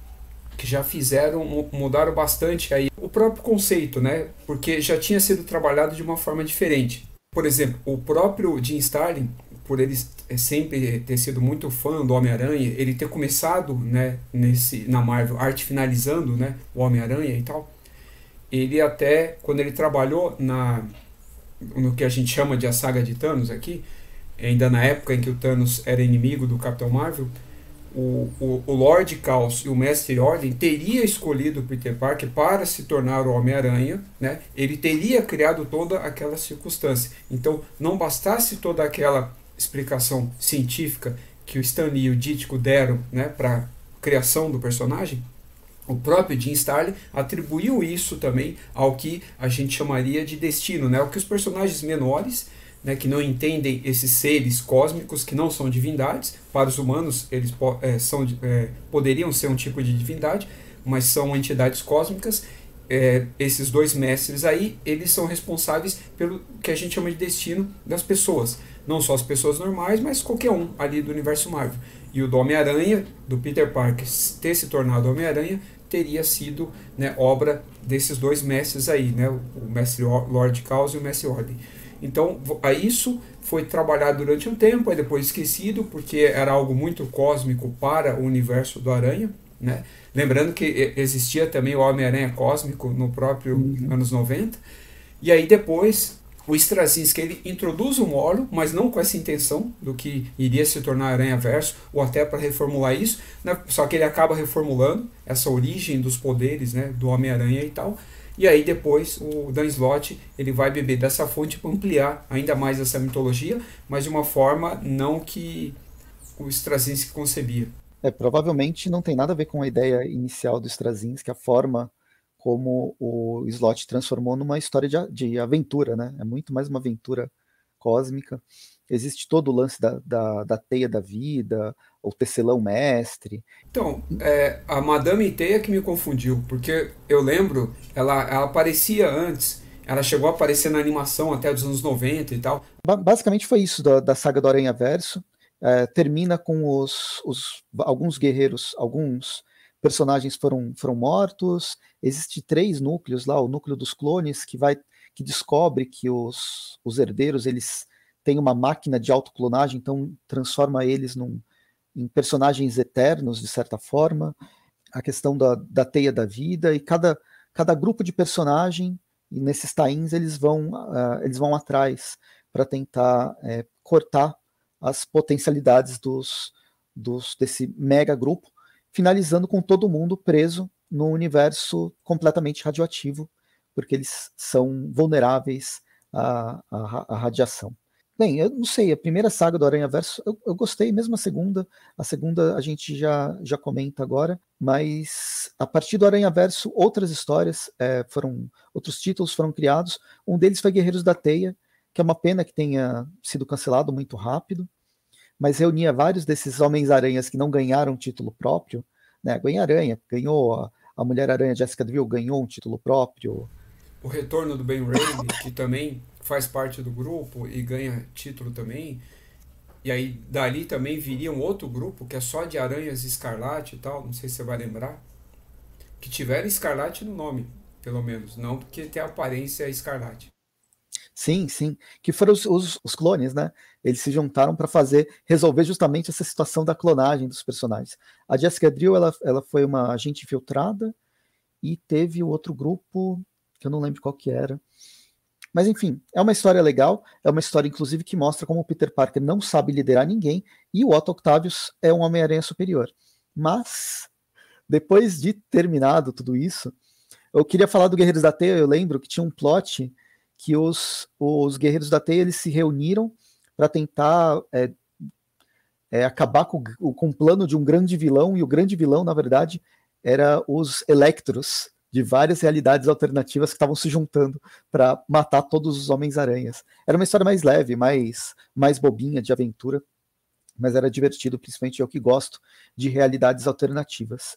que já fizeram, mudaram bastante aí o próprio conceito, né? Porque já tinha sido trabalhado de uma forma diferente. Por exemplo, o próprio Jim Starlin, por ele sempre ter sido muito fã do Homem-Aranha, ele ter começado, né, nesse, na Marvel, arte finalizando, né, o Homem-Aranha e tal, ele até, quando ele trabalhou na, no que a gente chama de a saga de Thanos aqui, ainda na época em que o Thanos era inimigo do Capitão Marvel, o, o, o Lorde Caos e o Mestre Ordem teria escolhido o Peter Parker para se tornar o Homem-Aranha, né? Ele teria criado toda aquela circunstância. Então, não bastasse toda aquela explicação científica que o Stan Lee e o Ditko deram, né, para a criação do personagem, o próprio Jim Starlin atribuiu isso também ao que a gente chamaria de destino, né? O que os personagens menores, né, que não entendem esses seres cósmicos, que não são divindades, para os humanos eles po- é, são, é, poderiam ser um tipo de divindade, mas são entidades cósmicas. É, esses dois mestres aí, eles são responsáveis pelo que a gente chama de destino das pessoas. Não só as pessoas normais, mas qualquer um ali do universo Marvel. E o do Homem-Aranha, do Peter Parker, ter se tornado Homem-Aranha, teria sido, né, obra desses dois mestres aí, né, o mestre Lord Caos e o mestre Ordem. Então, isso foi trabalhado durante um tempo, aí depois esquecido, porque era algo muito cósmico para o universo do Aranha, né? Lembrando que existia também o Homem-Aranha Cósmico no próprio uhum. anos noventa, e aí depois o Straczynski, ele introduz o Morlun, mas não com essa intenção do que iria se tornar Aranhaverso, ou até para reformular isso, né? Só que ele acaba reformulando essa origem dos poderes, né, do Homem-Aranha e tal, e aí depois o Dan Slott, ele vai beber dessa fonte para ampliar ainda mais essa mitologia, mas de uma forma não que o Straczynski concebia. É, provavelmente não tem nada a ver com a ideia inicial do Straczynski, a forma como o Slott transformou numa história de, de aventura, né? É muito mais uma aventura cósmica. Existe todo o lance da, da, da Teia da Vida, o Tecelão Mestre. Então, é, a Madame Teia que me confundiu, porque eu lembro, ela, ela aparecia antes, ela chegou a aparecer na animação até os anos noventa e tal. Ba- basicamente foi isso da, da saga do Aranhaverso. É, termina com os, os alguns guerreiros, alguns personagens foram, foram mortos. Existem três núcleos lá, o núcleo dos clones, que, vai, que descobre que os, os herdeiros, eles têm uma máquina de autoclonagem, então transforma eles num, em personagens eternos, de certa forma. A questão da, da Teia da Vida, e cada, cada grupo de personagem, e nesses tains eles vão, uh, eles vão atrás para tentar é, cortar as potencialidades dos, dos, desse mega grupo, finalizando com todo mundo preso num universo completamente radioativo, porque eles são vulneráveis à, à, à radiação. Bem, eu não sei, a primeira saga do Aranhaverso, eu, eu gostei, mesmo a segunda, a segunda a gente já, já comenta agora, mas a partir do Aranhaverso, outras histórias é, foram, outros títulos foram criados, um deles foi Guerreiros da Teia, que é uma pena que tenha sido cancelado muito rápido, mas reunia vários desses Homens-Aranhas que não ganharam título próprio, né? Homem-Aranha ganhou, a, a Mulher-Aranha Jessica Drew ganhou um título próprio. O retorno do Ben Reilly, que também faz parte do grupo e ganha título também, e aí dali também viria um outro grupo, que é só de Aranhas Escarlate e tal, não sei se você vai lembrar, que tiveram Escarlate no nome, pelo menos, não porque tem a aparência Escarlate. Sim, sim, que foram os, os, os clones, né? Eles se juntaram para fazer, resolver justamente essa situação da clonagem dos personagens. A Jessica Drew, ela, ela foi uma agente infiltrada, e teve o outro grupo, que eu não lembro qual que era. Mas enfim, é uma história legal, é uma história inclusive que mostra como o Peter Parker não sabe liderar ninguém, e o Otto Octavius é um Homem-Aranha superior. Mas, depois de terminado tudo isso, eu queria falar do Guerreiros da Teia. Eu lembro que tinha um plot que os, os Guerreiros da Teia, eles se reuniram para tentar é, é, acabar com, com o plano de um grande vilão, e o grande vilão, na verdade, era os Electros, de várias realidades alternativas que estavam se juntando para matar todos os Homens-Aranhas. Era uma história mais leve, mais, mais bobinha, de aventura, mas era divertido, principalmente eu que gosto de realidades alternativas.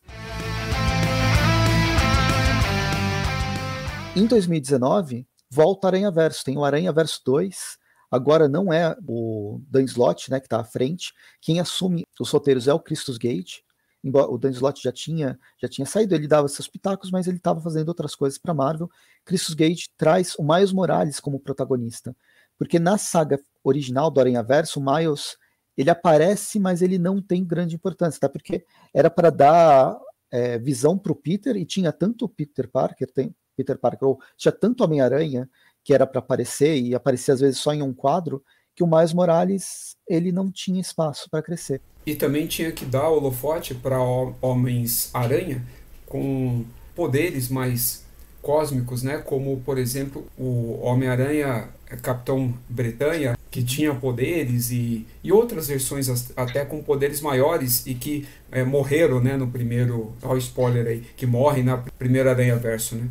Em dois mil e dezenove... volta o Aranhaverso, tem o Aranhaverso dois, agora não é o Dan Slott, né, que está à frente, quem assume os roteiros é o Christus Gage, embora o Dan Slott já tinha, já tinha saído, ele dava seus pitacos, mas ele estava fazendo outras coisas para Marvel. Christus Gage traz o Miles Morales como protagonista, porque na saga original do Aranhaverso, o Miles, ele aparece, mas ele não tem grande importância, tá? Porque era para dar é, visão para o Peter, e tinha tanto o Peter Parker, tem Peter Parker, ou tinha tanto Homem-Aranha que era para aparecer, e aparecia às vezes só em um quadro, que o Miles Morales, ele não tinha espaço para crescer. E também tinha que dar holofote para Homens-Aranha com poderes mais cósmicos, né? Como, por exemplo, o Homem-Aranha Capitão Bretanha, que tinha poderes e, e outras versões até com poderes maiores e que é, morreram, né, no primeiro... Olha o spoiler aí, que morrem na primeira Aranhaverso, né?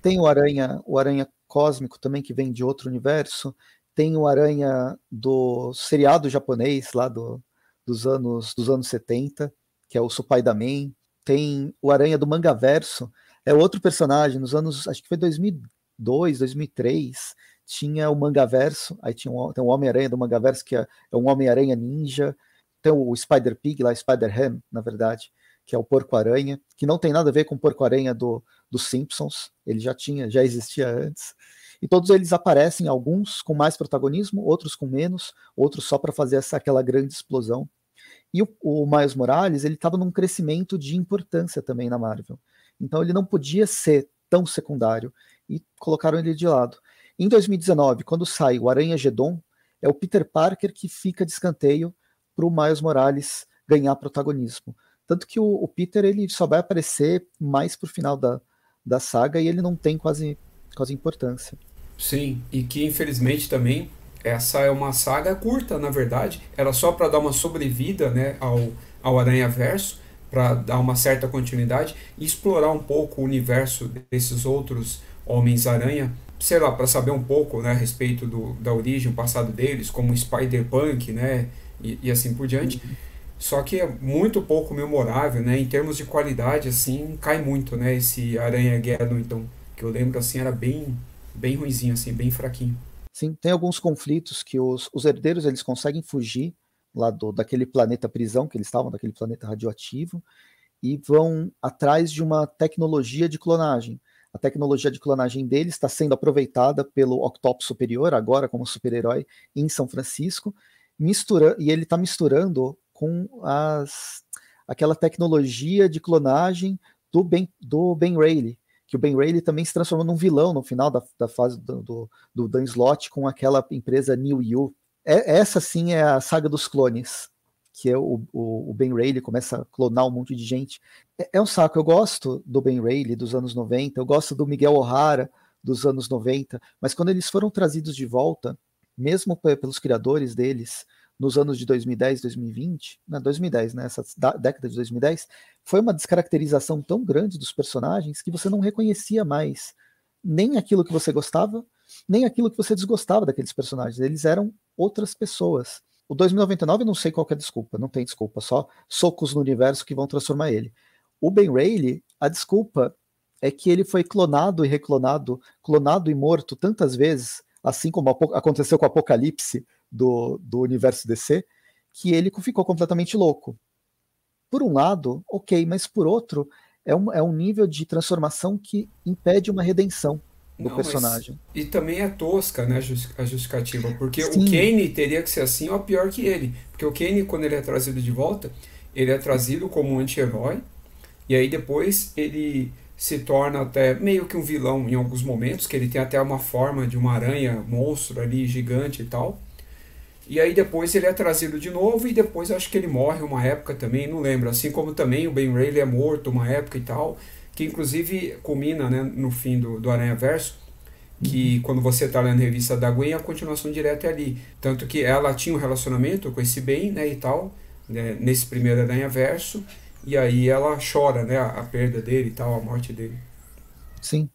Tem o Aranha, o Aranha Cósmico também, que vem de outro universo. Tem o Aranha do seriado japonês lá do, dos, anos, dos anos setenta, que é o Supaidaman. Tem o Aranha do Mangaverso, é outro personagem, nos anos, acho que foi dois mil e dois, dois mil e três... tinha o Mangaverso, aí tinha um, tem o Homem-Aranha do Mangaverso, que é, é um Homem-Aranha ninja, tem o Spider-Pig lá, Spider-Ham, na verdade, que é o Porco-Aranha, que não tem nada a ver com o Porco-Aranha do, do Simpsons, ele já tinha, já existia antes, e todos eles aparecem, alguns com mais protagonismo, outros com menos, outros só para fazer essa, aquela grande explosão. E o, o Miles Morales, ele estava num crescimento de importância também na Marvel, então ele não podia ser tão secundário, e colocaram ele de lado. Em dois mil e dezenove, quando sai o Aranha-Gedon, é o Peter Parker que fica de escanteio para o Miles Morales ganhar protagonismo. Tanto que o, o Peter ele só vai aparecer mais para o final da, da saga e ele não tem quase, quase importância. Sim, e que infelizmente também essa é uma saga curta, na verdade. Era só para dar uma sobrevida, né, ao, ao Aranhaverso, para dar uma certa continuidade e explorar um pouco o universo desses outros Homens-Aranha, sei lá, para saber um pouco, né, a respeito do, da origem, o passado deles, como Spider-Punk, né, e, e assim por diante. Só que é muito pouco memorável, né, em termos de qualidade, assim, cai muito, né, esse Aranha-Gedon, então, que eu lembro, assim, era bem, bem ruinzinho, assim, bem fraquinho. Sim, tem alguns conflitos que os, os herdeiros, eles conseguem fugir lá do, daquele planeta prisão que eles estavam, daquele planeta radioativo, e vão atrás de uma tecnologia de clonagem. A tecnologia de clonagem deles está sendo aproveitada pelo Octopus Superior, agora como super-herói, em São Francisco, mistura, e ele está misturando com as, aquela tecnologia de clonagem do Ben, do Ben Reilly, que o Ben Reilly também se transformou num vilão no final da, da fase do, do, do Dan Slott com aquela empresa New You. É, essa sim é a saga dos clones, que é o, o, o Ben Reilly começa a clonar um monte de gente. É, é um saco, eu gosto do Ben Reilly dos anos noventa, eu gosto do Miguel O'Hara dos anos noventa, mas quando eles foram trazidos de volta, mesmo p- pelos criadores deles, nos anos de dois mil e dez, dois mil e vinte, né, dois mil e dez, né, essa da- década de dois mil e dez, foi uma descaracterização tão grande dos personagens que você não reconhecia mais nem aquilo que você gostava, nem aquilo que você desgostava daqueles personagens. Eles eram outras pessoas. O dois mil e noventa e nove, eu não sei qual que é a desculpa, não tem desculpa, só socos no universo que vão transformar ele. O Ben Reilly, a desculpa é que ele foi clonado e reclonado, clonado e morto tantas vezes, assim como aconteceu com o Apocalipse do, do universo D C, que ele ficou completamente louco. Por um lado, ok, mas por outro, é um, é um nível de transformação que impede uma redenção do não, personagem. Mas, e também é tosca, né, a justificativa, porque sim, o Kane teria que ser assim ou pior que ele, porque o Kane, quando ele é trazido de volta, ele é trazido como um anti-herói, e aí depois ele se torna até meio que um vilão em alguns momentos, que ele tem até uma forma de uma aranha monstro ali, gigante e tal, e aí depois ele é trazido de novo, e depois acho que ele morre uma época também, não lembro, assim como também o Ben Reilly é morto uma época e tal, que inclusive culmina, né, no fim do, do Aranhaverso, que uhum. Quando você está lendo a revista da Gwen, a continuação direta é ali. Tanto que ela tinha um relacionamento com esse Ben, né, e tal, né, nesse primeiro Aranhaverso, e aí ela chora, né, a, a perda dele e tal, a morte dele. Sim.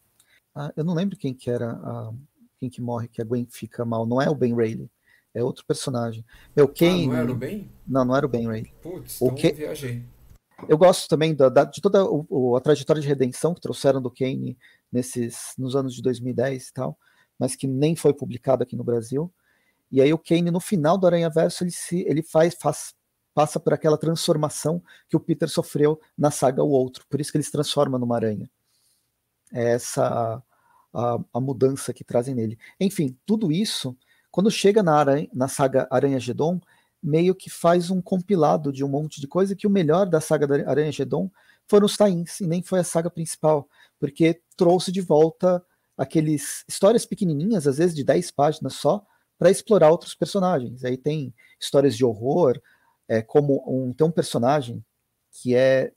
Ah, eu não lembro quem que era, a, quem que morre, que a Gwen fica mal. Não é o Ben Reilly, é outro personagem. Meu, quem... Ah, não era o Ben? Não, não era o Ben Reilly. Putz, então que... viajei. Eu gosto também da, da, de toda a, a trajetória de redenção que trouxeram do Kane nesses, nos anos de dois mil e dez e tal, mas que nem foi publicado aqui no Brasil. E aí o Kane, no final do Aranhaverso, ele, se, ele faz, faz, passa por aquela transformação que o Peter sofreu na saga O Outro. Por isso que ele se transforma numa aranha. É essa a, a mudança que trazem nele. Enfim, tudo isso, quando chega na, aranha, na saga Aranha-Gedon, meio que faz um compilado de um monte de coisa, que o melhor da saga da Aranha-Gedon foram os tie-ins, e nem foi a saga principal, porque trouxe de volta aqueles histórias pequenininhas, às vezes de dez páginas só, para explorar outros personagens. Aí tem histórias de horror, é, como um, tem um personagem que é,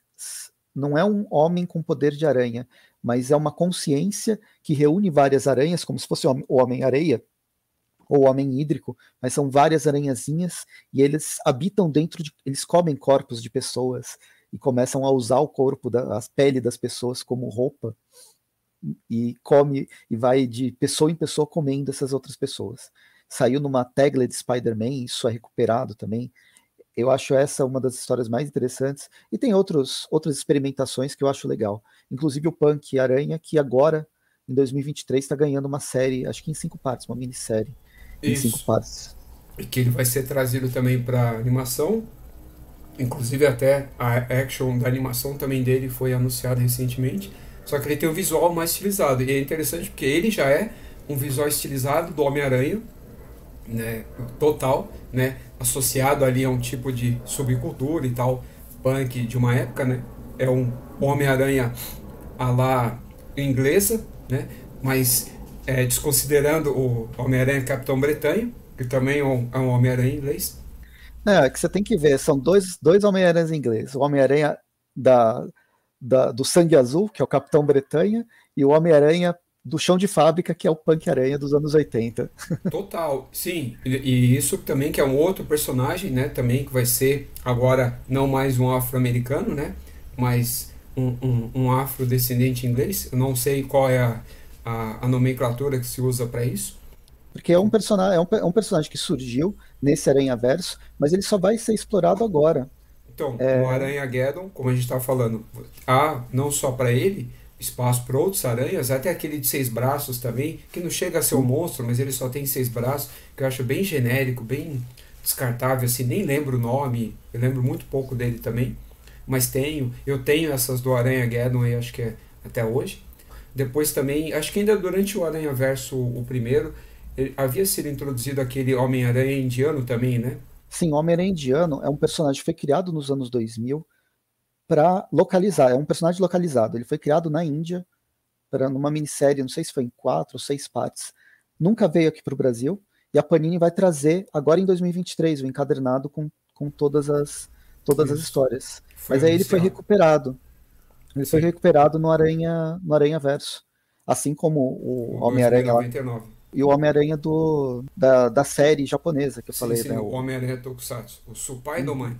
não é um homem com poder de aranha, mas é uma consciência que reúne várias aranhas, como se fosse o Homem-Areia, ou homem hídrico, mas são várias aranhazinhas, e eles habitam dentro de... eles comem corpos de pessoas e começam a usar o corpo, da, a pele das pessoas como roupa, e come, e vai de pessoa em pessoa comendo essas outras pessoas. Saiu numa tagline de Spider-Man, isso é recuperado também. Eu acho essa uma das histórias mais interessantes. E tem outros, outras experimentações que eu acho legal. Inclusive o Punk Aranha, que agora, em dois mil e vinte e três, está ganhando uma série, acho que em cinco partes, uma minissérie. Isso. Em cinco partes. E que ele vai ser trazido também para animação. Inclusive até a action da animação também dele foi anunciada recentemente. Só que ele tem o visual mais estilizado. E é interessante porque ele já é um visual estilizado do Homem-Aranha, né, total, né, associado ali a um tipo de subcultura e tal, punk de uma época, né, é um Homem-Aranha à la inglesa, né, mas é, desconsiderando o Homem-Aranha Capitão Bretanha, que também é um, é um Homem-Aranha inglês. É, é que você tem que ver, são dois, dois Homem-Aranhas ingleses, o Homem-Aranha da, da, do Sangue Azul, que é o Capitão Bretanha, e o Homem-Aranha do chão de fábrica, que é o Punk Aranha dos anos oitenta. Total, sim. E, e isso também que é um outro personagem, né, também que vai ser agora não mais um afro-americano, né, mas um, um, um afrodescendente inglês. Eu não sei qual é a, a, a nomenclatura que se usa para isso. Porque é um, personagem, é, um, é um personagem que surgiu nesse Aranhaverso, mas ele só vai ser explorado agora. Então, é... o Aranha-Gedon, como a gente estava falando, há não só para ele, espaço para outros aranhas, até aquele de seis braços também, que não chega a ser um monstro, mas ele só tem seis braços, que eu acho bem genérico, bem descartável, assim, nem lembro o nome, eu lembro muito pouco dele também, mas tenho, eu tenho essas do Aranha-Gedon aí, acho que é até hoje. Depois também, acho que ainda durante o Aranhaverso, o primeiro, ele, havia sido introduzido aquele Homem-Aranha indiano também, né? Sim, o Homem-Aranha indiano é um personagem que foi criado nos anos dois mil, para localizar, é um personagem localizado, ele foi criado na Índia, pra, numa minissérie, não sei se foi em quatro ou seis partes, nunca veio aqui para o Brasil, e a Panini vai trazer, agora em dois mil e vinte e três, o encadernado com, com todas, as, todas as histórias. Foi Mas aí inicial. ele foi recuperado, ele Sim. foi recuperado no Aranha, no Aranhaverso, assim como o, o Homem-Aranha lá, e o Homem-Aranha do, da, da série japonesa que eu sim, falei. Sim, né? O Homem-Aranha Tokusatsu, o Supai do Mãe.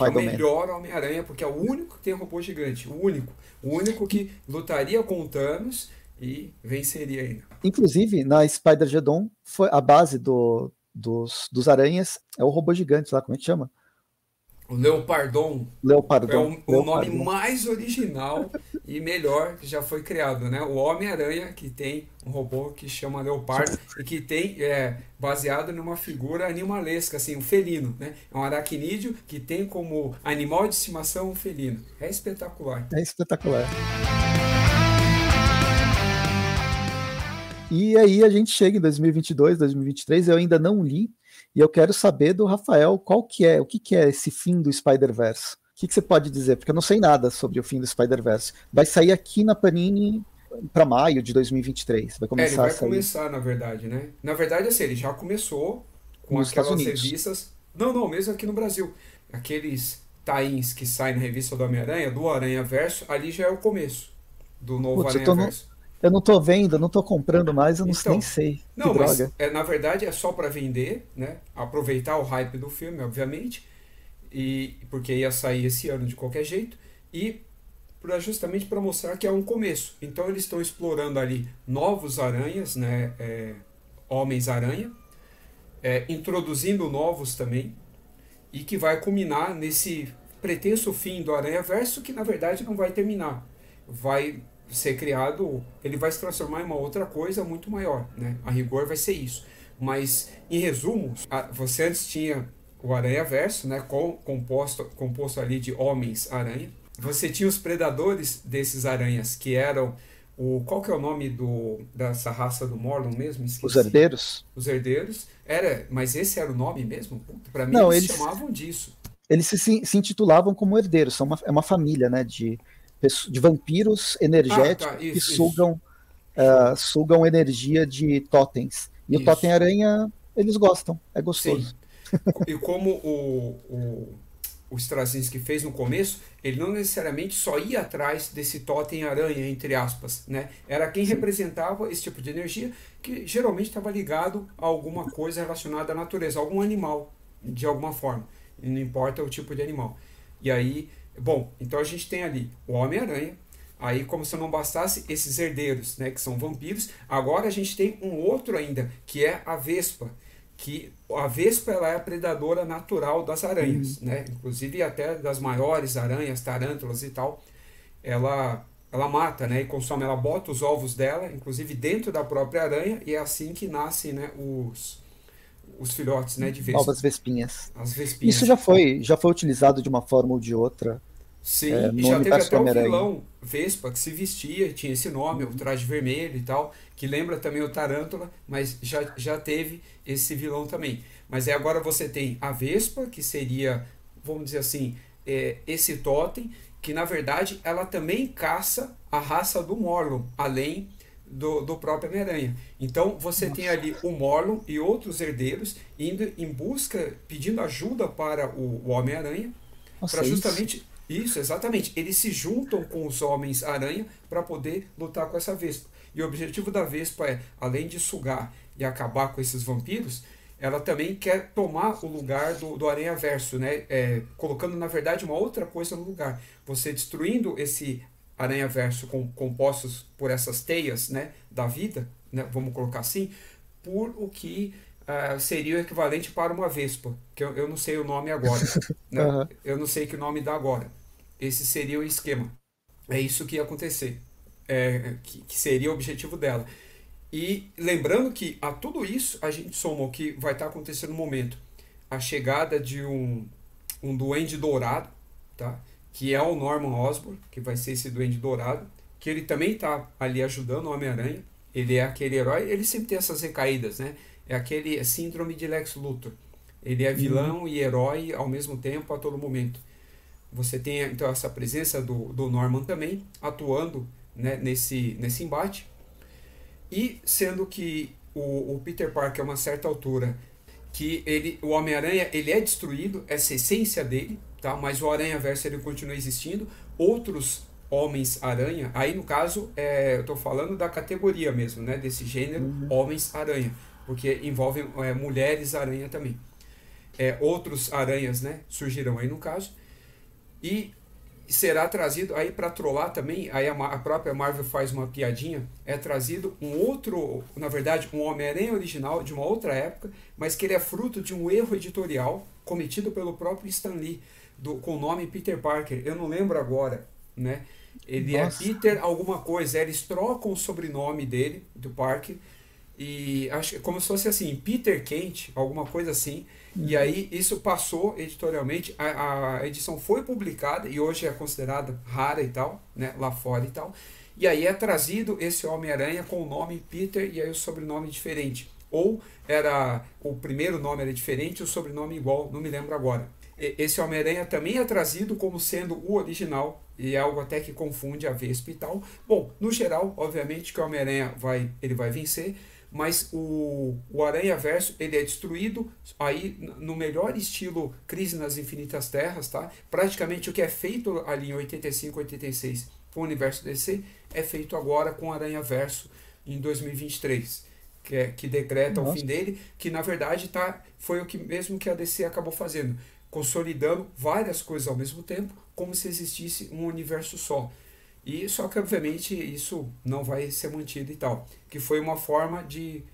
É o melhor Homem-Aranha, porque é o único que tem um robô gigante, o único, o único que lutaria com o Thanos e venceria ainda. Inclusive, na Spider-Gedon, foi a base do, dos, dos aranhas é o robô gigante lá, como é que chama? O Leopardon. Leopardon. É o, Leopardon. O nome mais original e melhor que já foi criado, né? O Homem-Aranha, que tem um robô que chama Leopardo e que tem, é, baseado numa figura animalesca, assim, um felino, né? É um aracnídeo que tem como animal de estimação um felino. É espetacular. É espetacular. E aí a gente chega em dois mil e vinte e dois, dois mil e vinte e três, eu ainda não li, e eu quero saber do Rafael qual que é, o que que é esse fim do Spider-Verse. O que que você pode dizer? Porque eu não sei nada sobre o fim do Spider-Verse. Vai sair aqui na Panini para maio de dois mil e vinte e três. Vai começar é, ele vai a sair... começar, na verdade, né? Na verdade, assim, ele já começou com Nos aquelas revistas... Não, não, mesmo aqui no Brasil. Aqueles tie-ins que saem na revista do Homem-Aranha, do Aranhaverso, ali já é o começo do novo Putz, Aranhaverso. Eu não tô vendo, eu não tô comprando mais, eu não então, nem sei. Não, que mas droga. É, na verdade é só para vender, né? Aproveitar o hype do filme, obviamente, e, porque ia sair esse ano de qualquer jeito, e pra, justamente para mostrar que é um começo. Então eles estão explorando ali novos aranhas, né? É, Homens-Aranha, é, introduzindo novos também, e que vai culminar nesse pretenso fim do Aranhaverso, que na verdade não vai terminar. Vai... ser criado, ele vai se transformar em uma outra coisa muito maior, né? A rigor vai ser isso, mas em resumo, você antes tinha o Aranhaverso, né? composto, composto ali de Homens-Aranha, você tinha os predadores desses aranhas, que eram, o qual que é o nome do, dessa raça do Morlun mesmo? Esqueci. Os herdeiros. Os herdeiros, era, mas esse era o nome mesmo? Para mim Não, eles, eles chamavam disso. Eles se, se intitulavam como herdeiros, são uma, é uma família, né, de... de vampiros energéticos ah, tá, isso, que sugam, uh, sugam energia de totens. E isso. O totem aranha, eles gostam, é gostoso. Sim. E como o, o, o Straczynski fez no começo, ele não necessariamente só ia atrás desse totem aranha, entre aspas, né? Era quem representava esse tipo de energia que geralmente estava ligado a alguma coisa relacionada à natureza, algum animal, de alguma forma, não importa o tipo de animal. E aí, bom, então a gente tem ali o Homem-Aranha, aí como se não bastasse esses herdeiros, né, que são vampiros, agora a gente tem um outro ainda, que é a Vespa, que a Vespa ela é a predadora natural das aranhas, uhum. né? Inclusive até das maiores aranhas, tarântulas e tal, ela, ela mata, né, e consome, ela bota os ovos dela, inclusive dentro da própria aranha, e é assim que nascem, né, os, os filhotes, né, de vespa. Novas vespinhas. As vespinhas. Isso já foi, já foi utilizado de uma forma ou de outra. Sim, é, e já teve até o vilão Vespa, que se vestia, tinha esse nome, o traje vermelho e tal, que lembra também o Tarântula, mas já, já teve esse vilão também. Mas aí agora você tem a Vespa, que seria, vamos dizer assim, é, esse totem, que na verdade ela também caça a raça do Morlun, além do, do próprio Homem-Aranha. Então você Nossa. tem ali o Morlun e outros herdeiros indo em busca, pedindo ajuda para o, o Homem-Aranha, para justamente... Isso. Isso, exatamente. Eles se juntam com os Homens-Aranha para poder lutar com essa Vespa. E o objetivo da Vespa é, além de sugar e acabar com esses vampiros, ela também quer tomar o lugar do, do Aranhaverso, né? É, colocando, na verdade, uma outra coisa no lugar. Você destruindo esse Aranhaverso com compostos por essas teias, né, da vida, né, vamos colocar assim, por o que... Uh, seria o equivalente para uma Vespa, que eu, eu não sei o nome agora, né? uhum. eu não sei que nome dá agora. Esse seria o esquema, é isso que ia acontecer, é, que, que seria o objetivo dela. E lembrando que a tudo isso a gente soma o que vai estar acontecendo no momento, a chegada de um, um duende dourado, tá? Que é o Norman Osborn, que vai ser esse duende dourado, que ele também está ali ajudando o Homem-Aranha, ele é aquele herói, ele sempre tem essas recaídas, né? É aquele síndrome de Lex Luthor. Ele é vilão uhum. e herói ao mesmo tempo, a todo momento. Você tem, então, essa presença do, do Norman também, atuando, né, nesse, nesse embate. E sendo que o, o Peter Parker, a uma certa altura, que ele, o Homem-Aranha ele é destruído, essa essência dele, tá? Mas o Aranhaverso ele continua existindo. Outros Homens-Aranha, aí no caso, é, eu estou falando da categoria mesmo, né, desse gênero uhum. Homens-Aranha. Porque envolvem é, mulheres aranha também. É, outros aranhas, né, surgirão aí no caso. E será trazido, aí para trollar também, aí a, a própria Marvel faz uma piadinha, é trazido um outro, na verdade, um Homem-Aranha original de uma outra época, mas que ele é fruto de um erro editorial cometido pelo próprio Stan Lee, do, com o nome Peter Parker. Eu não lembro agora, né? Ele Nossa. é Peter alguma coisa, eles trocam o sobrenome dele, do Parker, e acho como se fosse assim, Peter Kent, alguma coisa assim, uhum. e aí isso passou editorialmente, a, a edição foi publicada e hoje é considerada rara e tal, né, lá fora e tal, e aí é trazido esse Homem-Aranha com o nome Peter e aí o sobrenome diferente, ou era o primeiro nome era diferente, o sobrenome igual, não me lembro agora. E, esse Homem-Aranha também é trazido como sendo o original, e é algo até que confunde a Vespa e tal. Bom, no geral, obviamente que o Homem-Aranha vai, ele vai vencer, mas o, o Aranhaverso ele é destruído, aí no melhor estilo Crise nas Infinitas Terras, tá? Praticamente o que é feito ali em oitenta e cinco, oitenta e seis com o universo D C, é feito agora com o Aranhaverso em dois mil e vinte e três, que, é, que decreta Nossa. o fim dele, que na verdade tá, foi o que mesmo que a D C acabou fazendo, consolidando várias coisas ao mesmo tempo, como se existisse um universo só. E só que, obviamente, isso não vai ser mantido e tal. Que foi uma forma de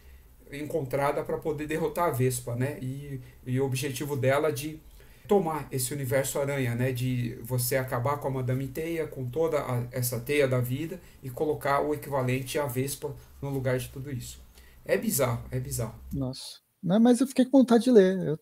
encontrada para poder derrotar a Vespa, né? E, e o objetivo dela de tomar esse universo aranha, né? De você acabar com a Madame Teia, com toda a, essa teia da vida e colocar o equivalente à Vespa no lugar de tudo isso. É bizarro, é bizarro. Nossa, não, mas eu fiquei com vontade de ler. Eu,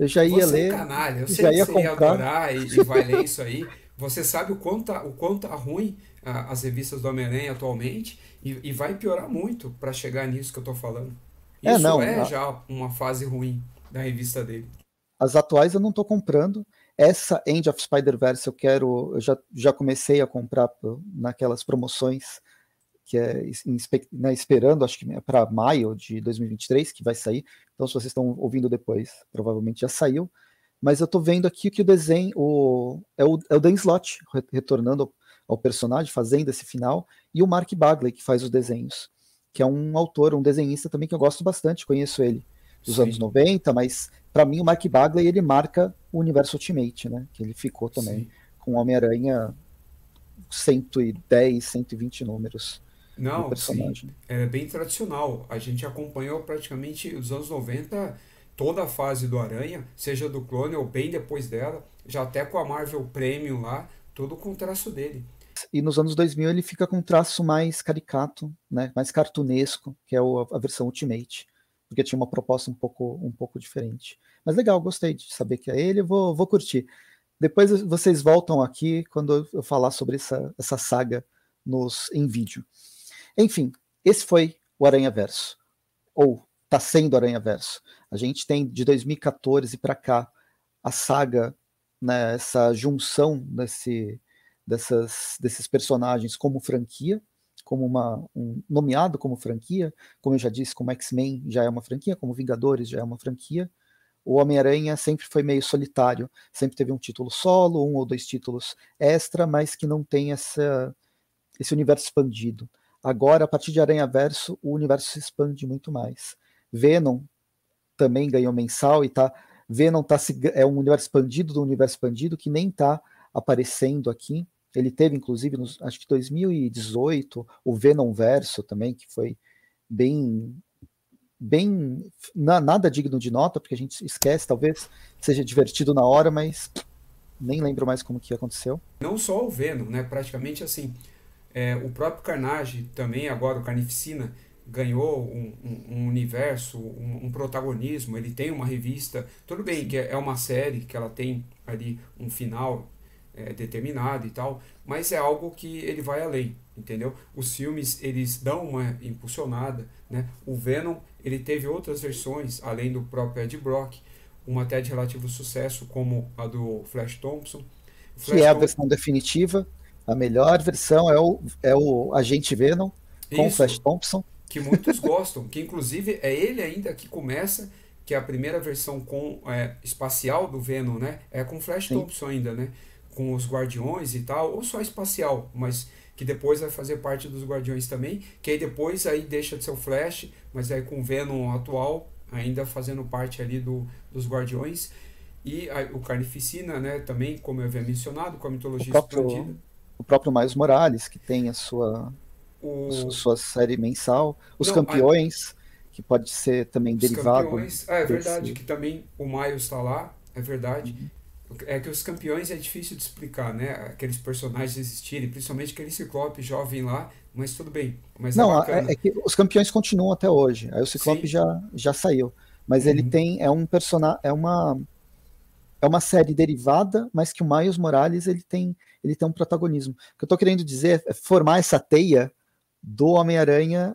eu já ia você ler. Você é canalha, eu sei que você ia adorar e, e vai ler isso aí. Você sabe o quanto tá, o quanto tá ruim a, as revistas do Homem-Aranha atualmente e, e vai piorar muito para chegar nisso que eu estou falando. Isso é, não, é a... já uma fase ruim da revista dele. As atuais eu não estou comprando. Essa End of Spider-Verse eu quero... Eu já, já comecei a comprar naquelas promoções que é em, né, esperando, acho que é para maio de dois mil e vinte e três que vai sair. Então se vocês estão ouvindo depois, provavelmente já saiu. mas eu tô vendo aqui que o desenho o, é, o, é o Dan Slott retornando ao, ao personagem, fazendo esse final, e o Mark Bagley que faz os desenhos, que é um autor, um desenhista também que eu gosto bastante, conheço ele dos Sim. anos noventa, mas para mim o Mark Bagley ele marca o universo Ultimate, né? Que ele ficou também Sim. com o Homem-Aranha cento e dez, cento e vinte números. Não, sim, é bem tradicional. A gente acompanhou praticamente os anos noventa, toda a fase do Aranha, seja do clone ou bem depois dela, já até com a Marvel Premium lá, todo com o traço dele. E nos anos dois mil ele fica com um traço mais caricato, né, mais cartunesco, que é a versão Ultimate, porque tinha uma proposta um pouco, um pouco diferente. Mas legal, gostei de saber que é ele, vou, vou curtir. Depois vocês voltam aqui quando eu falar sobre essa, essa saga nos, em vídeo. Enfim, esse foi o Aranhaverso, ou está sendo o Aranhaverso. A gente tem de dois mil e quatorze para cá a saga, né, essa junção desse, dessas, desses personagens como franquia, como uma, um, nomeado como franquia, como eu já disse, como X-Men já é uma franquia, como Vingadores já é uma franquia. O Homem-Aranha sempre foi meio solitário, sempre teve um título solo, um ou dois títulos extra, mas que não tem essa, esse universo expandido. Agora, a partir de Aranhaverso, o universo se expande muito mais. Venom também ganhou mensal e tá. Venom tá, é um universo expandido do universo expandido que nem está aparecendo aqui. Ele teve, inclusive, nos, acho que dois mil e dezoito, o Venomverso também, que foi bem. bem na, nada digno de nota, porque a gente esquece, talvez seja divertido na hora, mas nem lembro mais como que aconteceu. Não só o Venom, né? Praticamente assim. É, o próprio Carnage também, agora o Carnificina, ganhou um, um, um universo, um, um protagonismo, ele tem uma revista, tudo bem que é uma série, que ela tem ali um final é, determinado e tal, mas é algo que ele vai além, entendeu? Os filmes, eles dão uma impulsionada, né? O Venom, ele teve outras versões, além do próprio Ed Brock, uma até de relativo sucesso, como a do Flash Thompson. Flash que é a Thompson... versão definitiva. A melhor versão é o, é o Agente Venom, Isso, com o Flash Thompson. Que muitos gostam, que inclusive é ele ainda que começa, que é a primeira versão com, é, espacial do Venom, né? É com o Flash Sim. Thompson ainda, né? Com os Guardiões e tal, ou só espacial, mas que depois vai fazer parte dos Guardiões também, que aí depois aí deixa de ser o Flash, mas aí com o Venom atual, ainda fazendo parte ali do, dos Guardiões. E a, o Carnificina, né? Também, como eu havia mencionado, com a mitologia expandida. O próprio Miles Morales, que tem a sua, o... sua, sua série mensal. Os Não, Campeões, a... que pode ser também os derivado. Campeões... Ah, é desse... verdade, que também o Miles está lá, é verdade. Uhum. É que os Campeões é difícil de explicar, né? Aqueles personagens existirem, principalmente aquele Ciclope jovem lá, mas tudo bem. Mas Não, é, é que os Campeões continuam até hoje. Aí o Ciclope já, já saiu. Mas uhum. ele tem... É um personagem... É uma... É uma série derivada, mas que o Miles Morales ele tem, ele tem um protagonismo. O que eu estou querendo dizer é formar essa teia do Homem-Aranha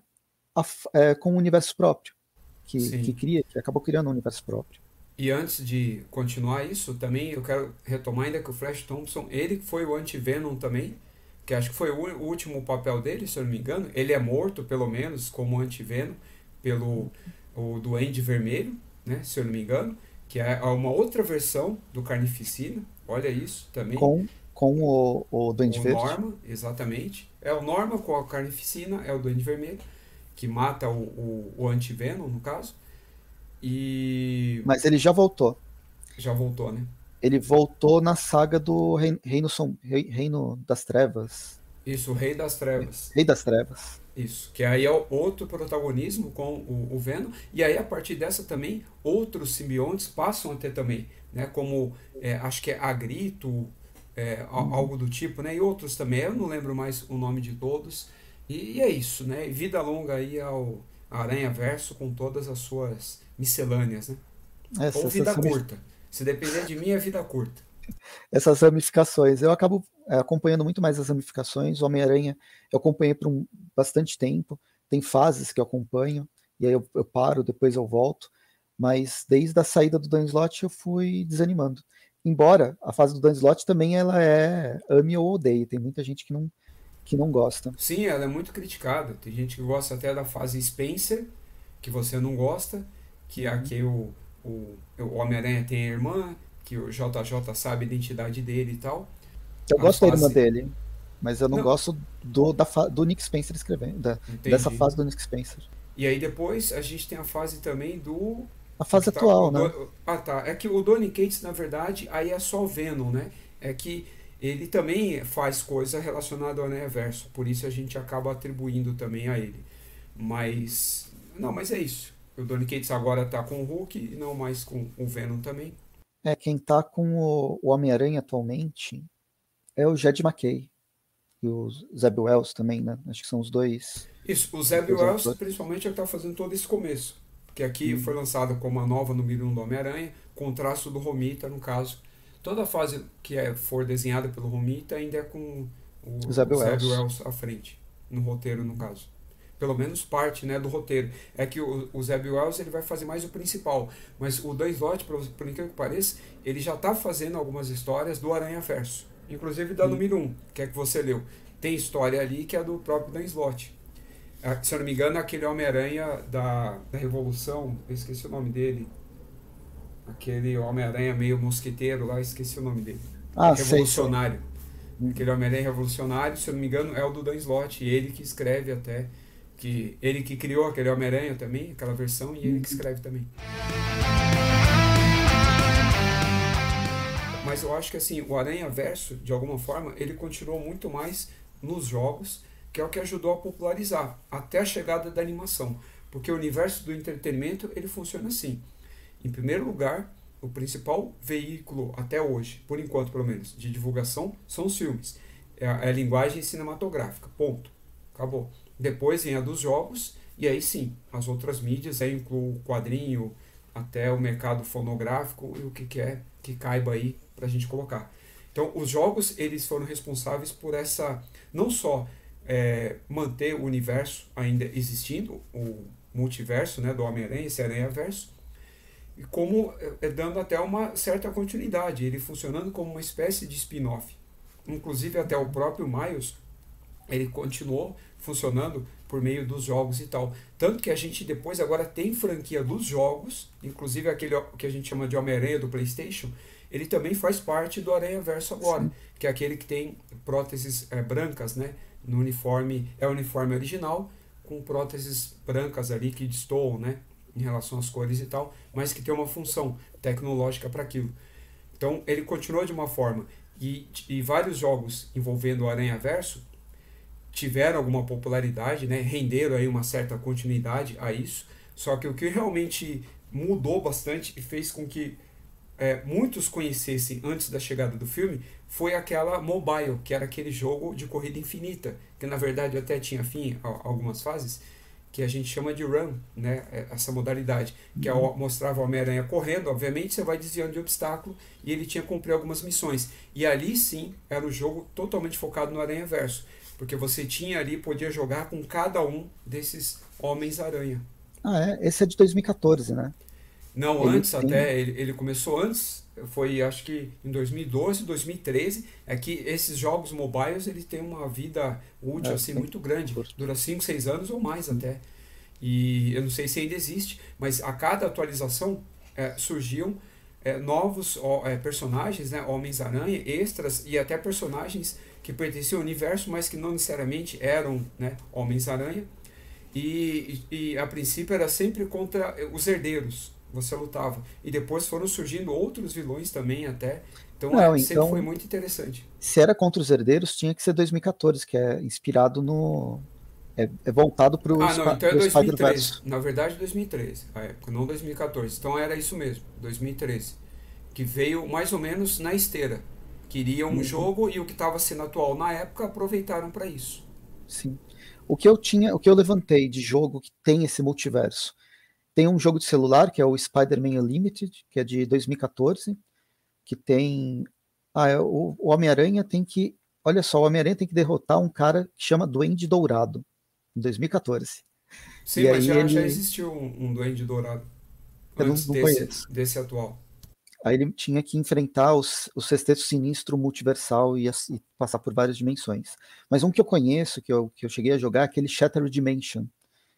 é, com um universo próprio, que, que, cria, que acabou criando um universo próprio. E antes de continuar isso, também eu quero retomar ainda que o Flash Thompson, ele foi o anti-Venom também, que acho que foi o último papel dele, se eu não me engano. Ele é morto, pelo menos, como anti-Venom, pelo o Duende Vermelho, né, se eu não me engano. Que é uma outra versão do Carnificina, olha isso também. Com, com o, o Duende Verde. O Norma, exatamente. É o Norma com a Carnificina, é o Duende Vermelho, que mata o, o, o anti-Venom, no caso. E... Mas ele já voltou. Já voltou, né? Ele voltou na saga do Reino, Reino, Reino das Trevas. Isso, o Rei das Trevas. Rei das Trevas. Isso, que aí é outro protagonismo com o, o Venom, e aí a partir dessa também, outros simbiontes passam a ter também, né, como é, acho que é Agrito, é, hum. algo do tipo, né, e outros também, eu não lembro mais o nome de todos, e, e é isso, né, vida longa aí ao Aranhaverso com todas as suas miscelâneas, né, essa, ou vida essa curta, ramific... se depender de mim é vida curta. Essas ramificações, eu acabo... acompanhando muito mais as ramificações. O Homem-Aranha eu acompanhei por um, bastante tempo, tem fases que eu acompanho, e aí eu, eu paro, depois eu volto, mas desde a saída do Dan Slott eu fui desanimando. Embora a fase do Dan Slott também ela é ame ou odeie, tem muita gente que não, que não gosta. Sim, ela é muito criticada, tem gente que gosta até da fase Spencer, que você não gosta, que aqui o, o, o Homem-Aranha tem a irmã, que o J J sabe a identidade dele e tal. Eu a gosto fase... da irmã dele, mas eu não, não. gosto do, da, do Nick Spencer escrevendo, da, dessa fase do Nick Spencer. E aí depois a gente tem a fase também do... A fase é atual, tá, né? Do... Ah, tá. É que o Donny Cates, na verdade, aí é só o Venom, né? É que ele também faz coisa relacionada ao Aranhaverso, por isso a gente acaba atribuindo também a ele. Mas... Não, mas é isso. O Donny Cates agora tá com o Hulk e não mais com o Venom também. É, quem tá com o, o Homem-Aranha atualmente é o Jed McKay. E o Zeb Wells também, né? Acho que são os dois. Isso, o Zeb Wells, principalmente, ele tá fazendo todo esse começo. Porque aqui hum. foi lançado como a nova número um do Homem-Aranha, com traço do Romita, no caso. Toda a fase que é, for desenhada pelo Romita ainda é com o, o Zeb Wells. Wells à frente, no roteiro, no caso. Pelo menos parte, né, do roteiro. É que o, o Zeb Wells ele vai fazer mais o principal. Mas o Dan Slott, por, por incrível que pareça, ele já tá fazendo algumas histórias do Aranhaverso. Inclusive da hum. número um, que é que você leu. Tem história ali que é do próprio Dan Slott. Se eu não me engano, aquele Homem-Aranha da, da Revolução, eu esqueci o nome dele. Aquele Homem-Aranha meio mosqueteiro lá, esqueci o nome dele. Ah, revolucionário. Sei, sei. Aquele Homem-Aranha revolucionário, se eu não me engano, é o do Dan Slott. E ele que escreve até. Que, ele que criou aquele Homem-Aranha também, aquela versão, e uhum. ele que escreve também. Mas eu acho que assim, o Aranhaverso, de alguma forma, ele continuou muito mais nos jogos, que é o que ajudou a popularizar, até a chegada da animação. Porque o universo do entretenimento, ele funciona assim. Em primeiro lugar, o principal veículo, até hoje, por enquanto pelo menos, de divulgação, são os filmes. É a, é a linguagem cinematográfica, ponto. Acabou. Depois vem a dos jogos, e aí sim, as outras mídias, aí inclui o quadrinho, até o mercado fonográfico, e o que quer que caiba aí pra gente colocar. Então, os jogos, eles foram responsáveis por essa, não só... É, manter o universo ainda existindo, o multiverso, né, do Homem-Aranha, esse Aranhaverso, e como é, dando até uma certa continuidade, ele funcionando como uma espécie de spin-off. Inclusive até o próprio Miles, ele continuou funcionando por meio dos jogos e tal. Tanto que a gente depois agora tem franquia dos jogos, inclusive aquele que a gente chama de Homem-Aranha do PlayStation, ele também faz parte do Aranhaverso agora, sim, que é aquele que tem próteses é, brancas, né? No uniforme, é o uniforme original, com próteses brancas ali que destoam, né, em relação às cores e tal, mas que tem uma função tecnológica para aquilo. Então ele continuou de uma forma, e, e vários jogos envolvendo o Aranhaverso tiveram alguma popularidade, né, renderam aí uma certa continuidade a isso, só que o que realmente mudou bastante e fez com que é, muitos conhecessem antes da chegada do filme foi aquela mobile, que era aquele jogo de corrida infinita, que na verdade até tinha fim algumas fases, que a gente chama de run, né, essa modalidade, que uhum. mostrava o Homem-Aranha correndo, obviamente você vai desviando de obstáculo, e ele tinha que cumprir algumas missões. E ali sim, era um jogo totalmente focado no Aranhaverso, porque você tinha ali, podia jogar com cada um desses Homens-Aranha. Ah, é? Esse é de dois mil e catorze, né? Não, ele antes tem... até, ele, ele começou antes, foi acho que em dois mil e doze, dois mil e treze, é que esses jogos mobiles, ele tem uma vida útil é, assim, muito grande, dura cinco, seis anos ou mais hum. até, e eu não sei se ainda existe, mas a cada atualização é, surgiam é, novos ó, é, personagens, né, Homens-Aranha, extras e até personagens que pertenciam ao universo, mas que não necessariamente eram, né, Homens-Aranha, e, e, e a princípio era sempre contra os herdeiros, você lutava. E depois foram surgindo outros vilões também até. Então, Não, é, sempre então, foi muito interessante. Se era contra os herdeiros, tinha que ser dois mil e catorze, que é inspirado no... É, é voltado para o... Ah, não, então é dois mil e treze. Na verdade, dois mil e treze. A época, não dois mil e catorze. Então era isso mesmo, dois mil e treze. Que veio mais ou menos na esteira. Queriam um uhum. jogo e o que estava sendo atual na época aproveitaram para isso. Sim. O que eu tinha, o que eu levantei de jogo que tem esse multiverso? Tem um jogo de celular, que é o Spider-Man Unlimited, que é de dois mil e catorze, que tem... Ah, é, o, o Homem-Aranha tem que... Olha só, o Homem-Aranha tem que derrotar um cara que chama Duende Dourado, em dois mil e catorze. Sim, e mas já, ele... já existiu um, um Duende Dourado antes não, não desse, desse atual. Aí ele tinha que enfrentar os, o Sexteto Sinistro Multiversal e, e passar por várias dimensões. Mas um que eu conheço, que eu, que eu cheguei a jogar, é aquele Shattered Dimension,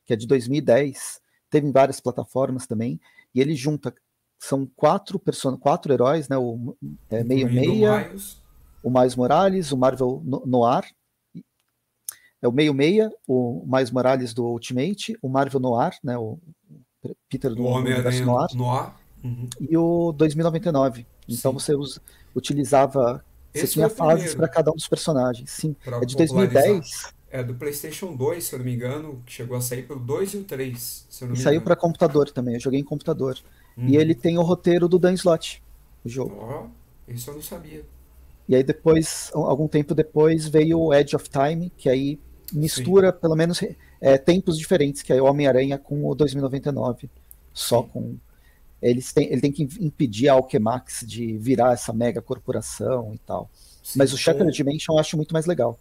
que é de dois mil e dez, teve em várias plataformas também, e ele junta são quatro person... quatro heróis, né? O é, meio-meia, o Miles Morales, o Marvel Noir, é o meio-meia, o Miles Morales do Ultimate, o Marvel Noir, né? O Peter do Homem-Aranha Noir, Noir. Uhum. E o dois mil e noventa e nove. Então sim, você usa, utilizava, você esse tinha fases para cada um dos personagens. Sim, pra é de dois mil e dez. É do PlayStation dois, se eu não me engano, que chegou a sair pelo dois e o três, se eu não me engano. E saiu para computador também, eu joguei em computador. Hum. E ele tem o roteiro do Dan Slott, o jogo. Ó, oh, isso eu não sabia. E aí depois, algum tempo depois, veio o Edge of Time, que aí mistura, sim, pelo menos, é, tempos diferentes, que é o Homem-Aranha com o dois mil e noventa e nove. Só sim, com... Eles têm, ele tem que impedir a Alchemax de virar essa mega corporação e tal. Sim, mas o Shattered ou... Dimension eu acho muito mais legal.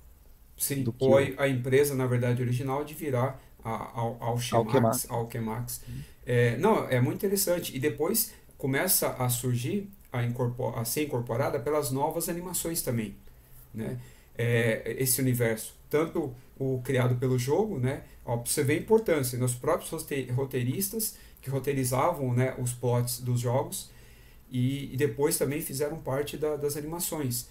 Sim, do ou que... a empresa, na verdade, original de virar a, a, a Alchemax. A Alchemax. Hum. É, não, é muito interessante. E depois começa a surgir, a, incorpor... a ser incorporada pelas novas animações também, né? É, esse universo, tanto o criado pelo jogo, né? Ó, você vê a importância nos próprios roteiristas que roteirizavam, né, os plots dos jogos, e, e depois também fizeram parte da, das animações.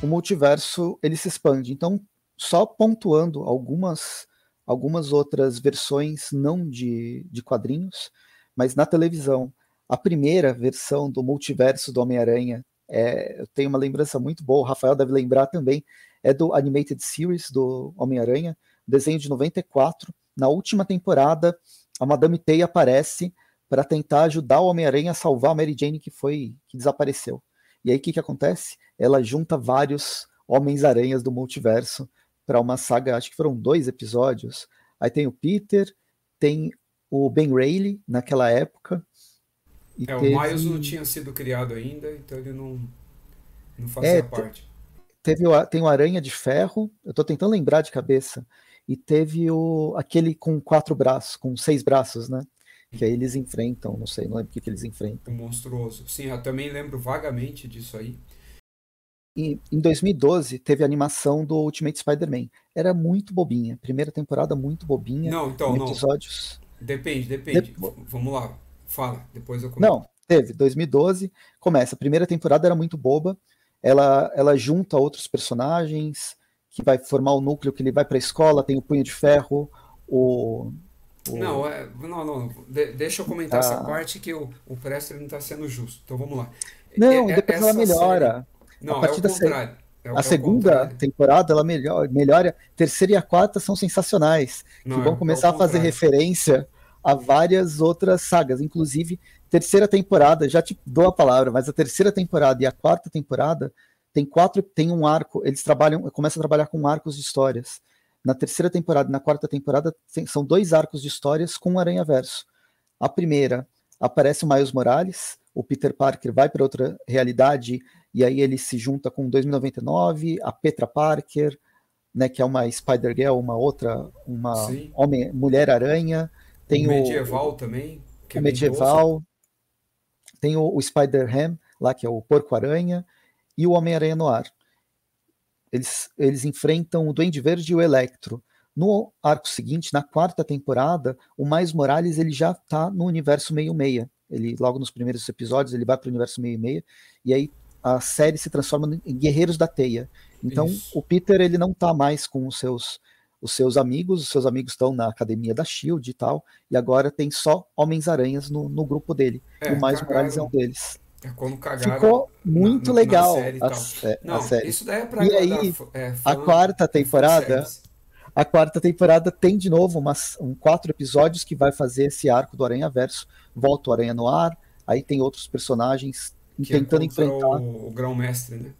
O multiverso, ele se expande. Então, só pontuando algumas, algumas outras versões, não de, de quadrinhos, mas na televisão. A primeira versão do multiverso do Homem-Aranha, é, eu tenho uma lembrança muito boa, o Rafael deve lembrar também, é do Animated Series do Homem-Aranha, desenho de noventa e quatro. Na última temporada, a Madame Teia aparece para tentar ajudar o Homem-Aranha a salvar a Mary Jane, que, foi, que desapareceu. E aí o que, que acontece? Ela junta vários Homens-Aranhas do multiverso para uma saga, acho que foram dois episódios. Aí tem o Peter, tem o Ben Reilly naquela época. E é, teve... o Miles não tinha sido criado ainda, então ele não, não fazia é, parte. Teve o, tem o Aranha de Ferro, eu tô tentando lembrar de cabeça, e teve o, aquele com quatro braços, com seis braços, né? Que aí eles enfrentam, não sei, não lembro o que, que eles enfrentam. O monstruoso. Sim, eu também lembro vagamente disso aí. E, em dois mil e doze, teve a animação do Ultimate Spider-Man. Era muito bobinha. Primeira temporada, muito bobinha. Não, então, não. Episódios... Depende, depende. Dep... Vamos lá, fala. Depois eu comento. Não, teve. dois mil e doze, começa. A primeira temporada era muito boba. Ela, ela junta outros personagens, que vai formar o núcleo, que ele vai pra escola, tem o Punho de Ferro, o... O... Não, é, não, não, de, deixa eu comentar ah. essa parte que o, o Preston não está sendo justo. Então vamos lá. Não, é, depois ela melhora. Série... Não, a partir é o da contrário. Se... É o, a é segunda contrário. Temporada ela melhora, melhora. Terceira e a quarta são sensacionais. Não, que vão é, começar é a fazer referência a várias outras sagas. Inclusive, terceira temporada, já te dou a palavra, mas a terceira temporada e a quarta temporada tem quatro, tem um arco, eles trabalham, começam a trabalhar com arcos de histórias. Na terceira temporada e na quarta temporada são dois arcos de histórias com o Aranhaverso. A primeira, aparece o Miles Morales, o Peter Parker vai para outra realidade, e aí ele se junta com dois mil e noventa e nove, a Petra Parker, né, que é uma Spider-Girl, uma outra, uma homem, Mulher-Aranha. Tem o medieval o, também. Que o é medieval. Tem o, o Spider-Ham, lá que é o Porco-Aranha, e o Homem-Aranha no ar. Eles, eles enfrentam o Duende Verde e o Electro. No arco seguinte, na quarta temporada, o Miles Morales ele já está no universo meio-meia. Ele, logo nos primeiros episódios, ele vai para o universo meio-meia, e aí a série se transforma em Guerreiros da Teia. Então, isso, o Peter ele não está mais com os seus, os seus amigos, os seus amigos estão na academia da Shield e tal, e agora tem só Homens-Aranhas no, no grupo dele. É, o Miles Morales é um deles. É como cagaram. Ficou muito na, na, legal na série e a, tal. É, não, a série. Isso daí é pra e aí, é, a quarta temporada, a quarta temporada tem de novo umas, um, quatro episódios que vai fazer esse arco do Aranhaverso. Volta o Aranha no ar, aí tem outros personagens que tentando é enfrentar o, o Grão-Mestre, né?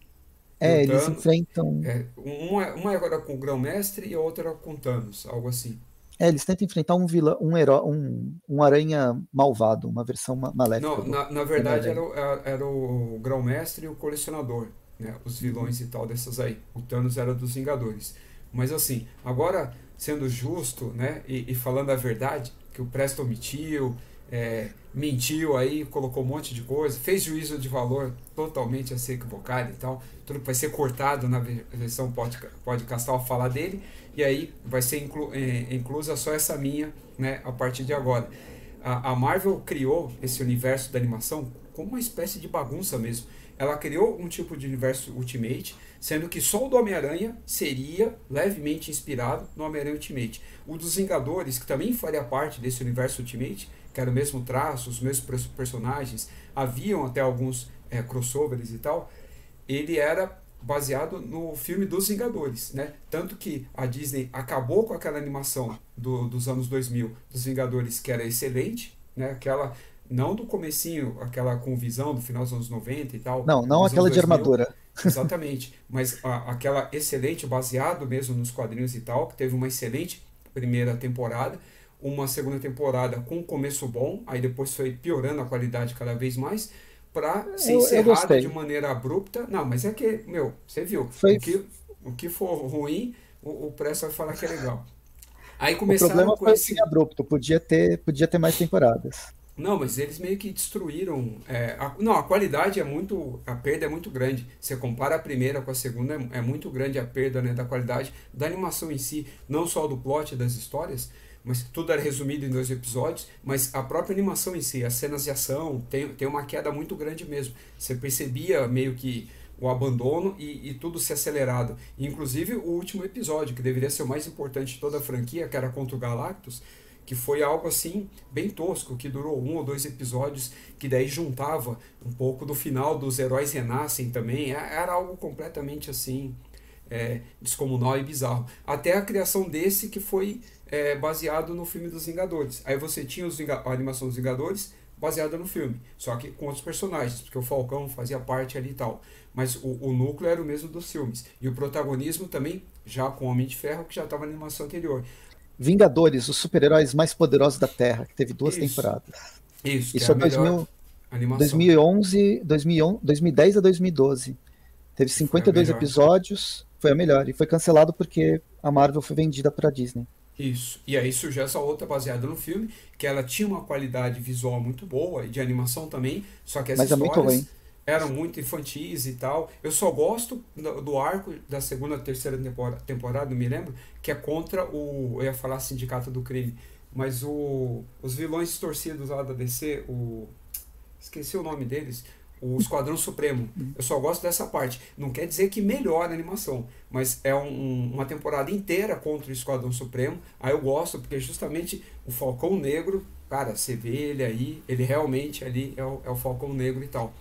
É, Tentando, eles enfrentam. É, uma, uma agora com o Grão-Mestre e a outra com o Thanos, algo assim. É, eles tentam enfrentar um vilão, um herói, um, um aranha malvado, uma versão maléfica. Não, do, na, na verdade era o, era o Grão-Mestre e o Colecionador, né? Os vilões e tal dessas aí. O Thanos era dos Vingadores. Mas assim, agora sendo justo, né? E, e falando a verdade, que o Presto omitiu, é, mentiu aí, colocou um monte de coisa, fez juízo de valor totalmente a ser equivocado e tal, tudo que vai ser cortado na versão podcast ao falar dele, e aí vai ser inclu, é, inclusa só essa minha, né, a partir de agora. A, a Marvel criou esse universo da animação como uma espécie de bagunça mesmo. Ela criou um tipo de universo Ultimate, sendo que só o do Homem-Aranha seria levemente inspirado no Homem-Aranha Ultimate. O dos Vingadores, que também faria parte desse universo Ultimate, que era o mesmo traço, os mesmos personagens, haviam até alguns é, crossovers e tal, ele era baseado no filme dos Vingadores, né? Tanto que a Disney acabou com aquela animação do, dos anos dois mil, dos Vingadores, que era excelente, né? Aquela... Não do comecinho, aquela com visão do final dos anos noventa e tal. Não, não aquela de armadura. Exatamente, mas a, aquela excelente, baseado mesmo nos quadrinhos e tal, que teve uma excelente primeira temporada, uma segunda temporada com um começo bom, aí depois foi piorando a qualidade cada vez mais, pra ser encerrada de maneira abrupta. Não, mas é que, meu, você viu, o que, o que for ruim, o, o Presso vai falar que é legal. Aí começaram o problema com foi esse... assim abrupto, podia ter, podia ter mais temporadas. Não, mas eles meio que destruíram... É, a, não, a qualidade é muito... A perda é muito grande. Você compara a primeira com a segunda, é, é muito grande a perda, né, da qualidade da animação em si, não só do plot das histórias, mas tudo era resumido em dois episódios, mas a própria animação em si, as cenas de ação, tem, tem uma queda muito grande mesmo. Você percebia meio que o abandono e, e tudo se acelerado. Inclusive o último episódio, que deveria ser o mais importante de toda a franquia, que era contra o Galactus, que foi algo assim, bem tosco, que durou um ou dois episódios, que daí juntava um pouco do final dos Heróis Renascem também, era algo completamente assim, é, descomunal e bizarro. Até a criação desse que foi é, baseado no filme dos Vingadores. Aí você tinha os Vinga- a animação dos Vingadores baseada no filme, só que com outros personagens, porque o Falcão fazia parte ali e tal. Mas o, o núcleo era o mesmo dos filmes. E o protagonismo também, já com o Homem de Ferro, que já estava na animação anterior. Vingadores, os super-heróis mais poderosos da Terra, que teve duas isso, temporadas. Isso, isso é dois mil, dois mil e onze, dois mil e dez a dois mil e doze. Teve cinquenta e dois foi episódios, foi a melhor, e foi cancelado porque a Marvel foi vendida para a Disney. Isso, e aí surgiu essa outra baseada no filme, que ela tinha uma qualidade visual muito boa, e de animação também, só que as Mas histórias... É muito ruim. Eram muito infantis e tal. Eu só gosto do, do arco da segunda, terceira temporada, temporada, me lembro, que é contra o... Eu ia falar Sindicato do Crime, mas o, os vilões distorcidos lá da D C, o... Esqueci o nome deles. O Esquadrão Supremo. Eu só gosto dessa parte. Não quer dizer que melhora a animação, mas é um, uma temporada inteira contra o Esquadrão Supremo. Aí eu gosto, porque justamente o Falcão Negro, cara, você vê ele aí, ele realmente ali é o, é o Falcão Negro e tal.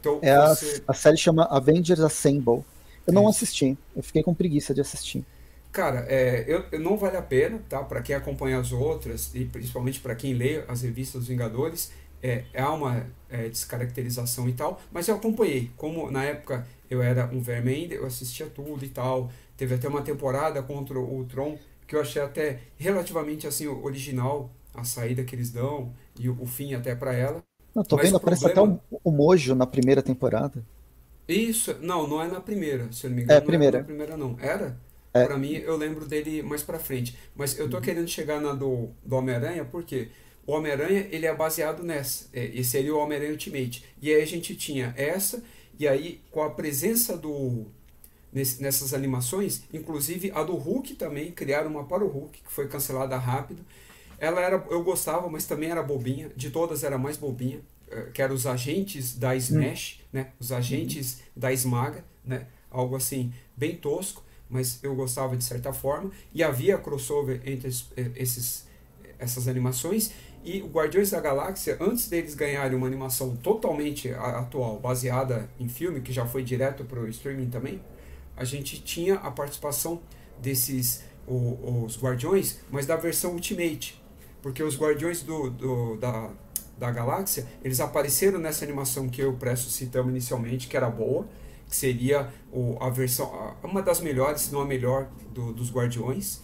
Então, é a, você... a série chama Avengers Assemble. Eu é. não assisti, eu fiquei com preguiça de assistir. Cara, é, eu, eu não vale a pena, tá? Pra quem acompanha as outras, e principalmente pra quem lê as revistas dos Vingadores, é, é uma é, descaracterização e tal, mas eu acompanhei. Como na época eu era um verme ainda, eu assistia tudo e tal. Teve até uma temporada contra o Tron, que eu achei até relativamente assim, original, a saída que eles dão e o, o fim até pra ela. Não, tô Mas vendo, aparece problema... até o, o Mojo na primeira temporada. Isso, não, não é na primeira, se eu não me engano. É, primeira. Não era na primeira, não. Era? É. Pra mim, eu lembro dele mais pra frente. Mas eu tô uhum. querendo chegar na do, do Homem-Aranha, porque o Homem-Aranha, ele é baseado nessa. E seria o Homem-Aranha Ultimate. E aí a gente tinha essa, e aí com a presença do... Ness, nessas animações, inclusive a do Hulk também, criaram uma para o Hulk, que foi cancelada rápido. Ela era, eu gostava, mas também era bobinha. De todas era mais bobinha. Que eram os agentes da Smash, né? Os agentes uhum. da Esmaga, né? Algo assim, bem tosco, mas eu gostava de certa forma. E havia crossover entre esses, essas animações. E o Guardiões da Galáxia, antes deles ganharem uma animação totalmente atual, baseada em filme, que já foi direto para o streaming também, a gente tinha a participação desses o, os Guardiões, mas da versão Ultimate. Porque os Guardiões do, do, da, da Galáxia, eles apareceram nessa animação que eu e o Presto citamos inicialmente, que era boa, que seria o, a versão, uma das melhores, se não a melhor, do, dos Guardiões,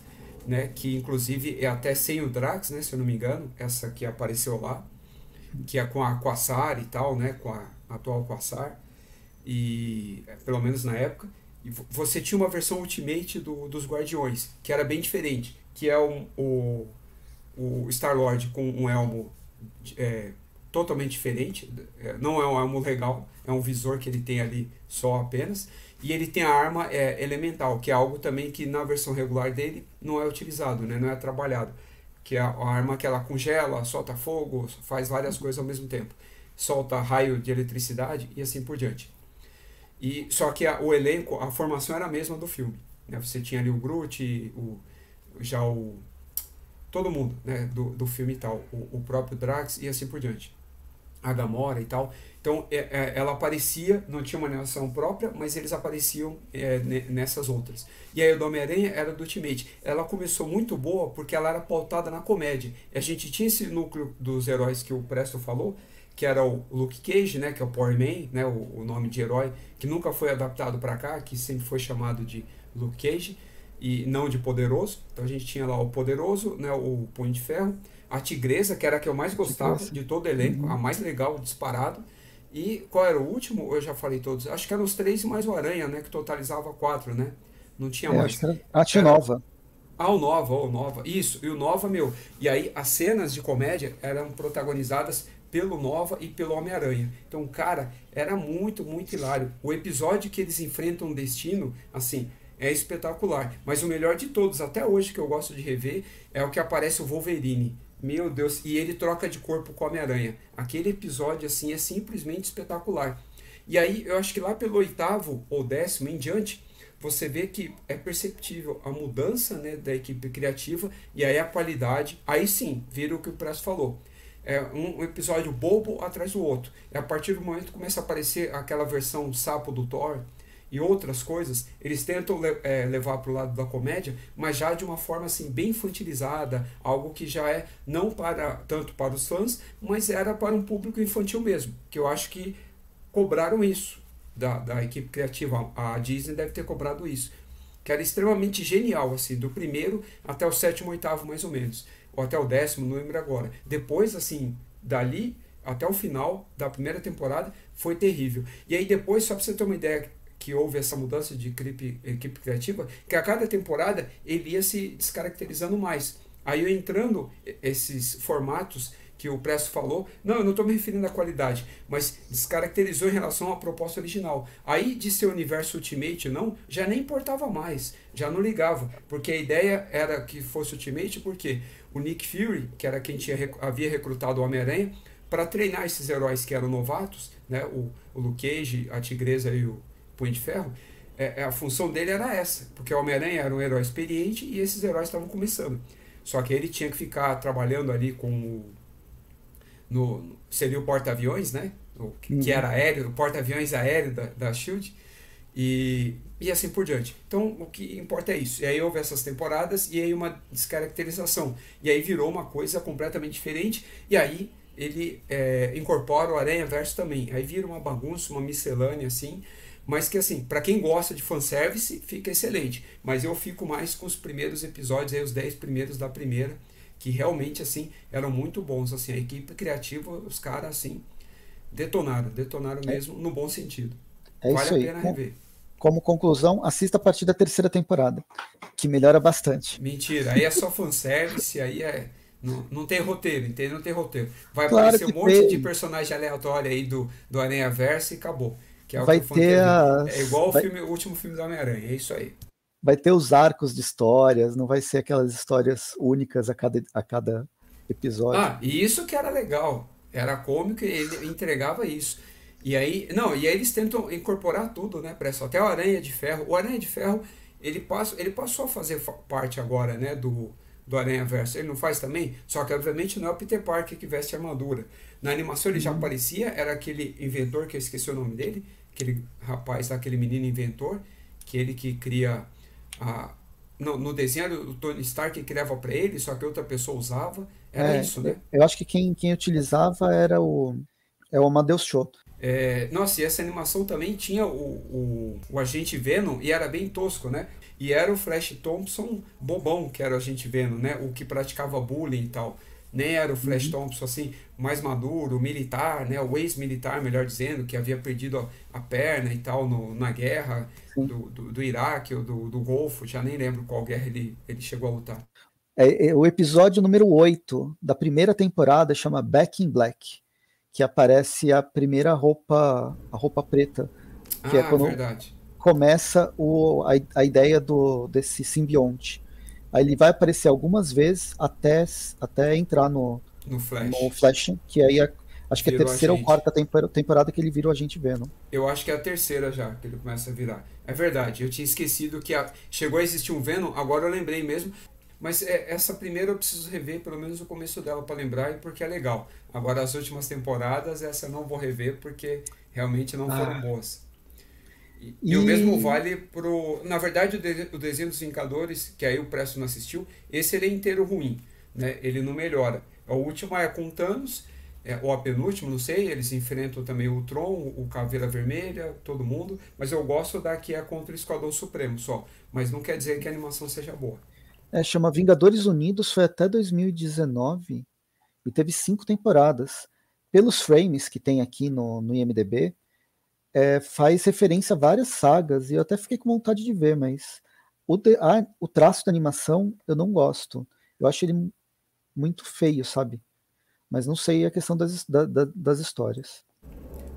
né? Que inclusive é até sem o Drax, né? Se eu não me engano, essa que apareceu lá, que é com a Quasar e tal, né? Com a atual Quasar, e, pelo menos na época. E você tinha uma versão Ultimate do, dos Guardiões, que era bem diferente, que é um, o... o Star-Lord com um elmo é, totalmente diferente, não é um elmo legal, é um visor que ele tem ali só apenas, e ele tem a arma é, elemental, que é algo também que na versão regular dele não é utilizado, né? Não é trabalhado, que é a arma que ela congela, solta fogo, faz várias coisas ao mesmo tempo, solta raio de eletricidade e assim por diante. E, só que a, o elenco, a formação era a mesma do filme, né? Você tinha ali o Groot, o, já o... todo mundo, né, do, do filme e tal, o, o próprio Drax e assim por diante, a Gamora e tal. Então é, é, ela aparecia, não tinha uma animação própria, mas eles apareciam é, nessas outras. E aí o Homem-Aranha era do Ultimate. Ela começou muito boa porque ela era pautada na comédia. A gente tinha esse núcleo dos heróis que o Presto falou, que era o Luke Cage, né, que é o Power Man, né, o, o nome de herói, que nunca foi adaptado para cá, que sempre foi chamado de Luke Cage, e não de Poderoso. Então a gente tinha lá o Poderoso, né, o Punho de Ferro, a Tigresa, que era a que eu mais gostava de todo o elenco, a mais legal, disparado. E qual era o último? Eu já falei todos. Acho que eram os três e mais o Aranha, né, que totalizava quatro, né? Não tinha é, mais. Acho que era... Ah, tinha era... Nova. Ah, o Nova, o Nova. Isso, e o Nova, meu. E aí as cenas de comédia eram protagonizadas pelo Nova e pelo Homem-Aranha. Então, cara, era muito, muito hilário. O episódio que eles enfrentam o destino, assim... é espetacular, mas o melhor de todos até hoje que eu gosto de rever é o que aparece o Wolverine, meu Deus, e ele troca de corpo com o Homem-Aranha. Aquele episódio assim é simplesmente espetacular. E aí eu acho que lá pelo oitavo ou décimo em diante você vê que é perceptível a mudança, né, da equipe criativa, e aí a qualidade, aí sim, vira o que o Presto falou, é um episódio bobo atrás do outro. É a partir do momento que começa a aparecer aquela versão sapo do Thor e outras coisas, eles tentam é, levar para o lado da comédia, mas já de uma forma assim, bem infantilizada, algo que já é não para tanto para os fãs, mas era para um público infantil mesmo, que eu acho que cobraram isso da, da equipe criativa. A Disney deve ter cobrado isso, que era extremamente genial, assim, do primeiro até o sétimo, oitavo mais ou menos, ou até o décimo, não lembro agora. Depois, assim, dali até o final da primeira temporada foi terrível. E aí depois, só para você ter uma ideia que houve essa mudança de equipe, equipe criativa, que a cada temporada ele ia se descaracterizando mais. Aí entrando esses formatos que o Presto falou, não, eu não estou me referindo à qualidade, mas descaracterizou em relação à proposta original. Aí de ser o universo Ultimate não, já nem importava mais, já não ligava, porque a ideia era que fosse Ultimate, porque o Nick Fury, que era quem tinha, havia recrutado o Homem-Aranha, para treinar esses heróis que eram novatos, né, o, o Luke Cage, a Tigresa e o Punho de Ferro, é, a função dele era essa, porque o Homem-Aranha era um herói experiente e esses heróis estavam começando. Só que ele tinha que ficar trabalhando ali com o... No, seria o porta-aviões, né? O, que, que era aéreo, o porta-aviões aéreo da, da Shield, e, e assim por diante. Então, o que importa é isso. E aí houve essas temporadas e aí uma descaracterização. E aí virou uma coisa completamente diferente, e aí ele é, incorpora o Aranhaverso também. Aí vira uma bagunça, uma miscelânea, assim... Mas que assim, para quem gosta de fanservice, fica excelente. Mas eu fico mais com os primeiros episódios, aí os dez primeiros da primeira, que realmente assim, eram muito bons. Assim, a equipe criativa, os caras assim, detonaram, detonaram mesmo é. no bom sentido. É vale isso aí. a pena rever. Como conclusão, assista a partir da terceira temporada, que melhora bastante. Mentira, aí é só fanservice, aí é... Não, não tem roteiro, entende? Não tem roteiro. Vai claro aparecer um monte tem. de personagem aleatório aí do, do Aranhaverso e acabou. Que é, vai que ter as... é igual vai... o, filme, o último filme do Homem-Aranha, é isso aí. Vai ter os arcos de histórias, não vai ser aquelas histórias únicas a cada, a cada episódio. Ah, e isso que era legal, era cômico e ele entregava isso. E aí, não, e aí eles tentam incorporar tudo, né, Presto? Até o Aranha de Ferro. O Aranha de Ferro, ele, passa, ele passou a fazer parte agora, né, do... do Aranhaverso. Ele não faz também? Só que obviamente não é o Peter Parker que veste armadura. Na animação ele já aparecia, era aquele inventor, que eu esqueci o nome dele, aquele rapaz, aquele menino inventor, que ele que cria a... Não, no desenho o Tony Stark criava para ele, só que outra pessoa usava. Era é, isso, né? Eu acho que quem, quem utilizava era o, é o Amadeus Shoto. É, nossa, e essa animação também tinha o, o, o Agente Venom, e era bem tosco, né? E era o Flash Thompson bobão, que era o Agente Venom, né? O que praticava bullying e tal. Nem era o Flash uhum. Thompson, assim, mais maduro, militar, né? O ex-militar, melhor dizendo, que havia perdido a, a perna e tal no, na guerra do, do, do Iraque ou do, do Golfo, já nem lembro qual guerra ele, ele chegou a lutar. É, é, o episódio número oito da primeira temporada chama Back in Black, que aparece a primeira roupa, a roupa preta, que ah, é quando verdade. começa o, a, a ideia do, desse simbionte. Aí ele vai aparecer algumas vezes até, até entrar no, no, Flash. no Flash, que aí é, acho que virou é a terceira ou quarta temporada que ele vira o Agente Venom. Eu acho que é a terceira já, que ele começa a virar. É verdade, eu tinha esquecido que a... chegou a existir um Venom, agora eu lembrei mesmo. Mas essa primeira eu preciso rever, pelo menos o começo dela, para lembrar, porque é legal. Agora, as últimas temporadas, essa eu não vou rever, porque realmente não foram ah. boas. E, e... e o mesmo vale pro... Na verdade, o, de... o desenho dos Vingadores, que aí o Presto não assistiu, esse ele é inteiro ruim, né? Ele não melhora. O último é com Thanos, é, ou a penúltima, não sei, eles enfrentam também o Tron, o Caveira Vermelha, todo mundo, mas eu gosto da que é contra o Esquadrão Supremo só. Mas não quer dizer que a animação seja boa. É, chama Vingadores Unidos, foi até dois mil e dezenove e teve cinco temporadas. Pelos frames que tem aqui no, no I M D B, é, faz referência a várias sagas, e eu até fiquei com vontade de ver, mas o, de, a, o traço da animação eu não gosto. Eu acho ele muito feio, sabe? Mas não sei a questão das, da, da, das histórias.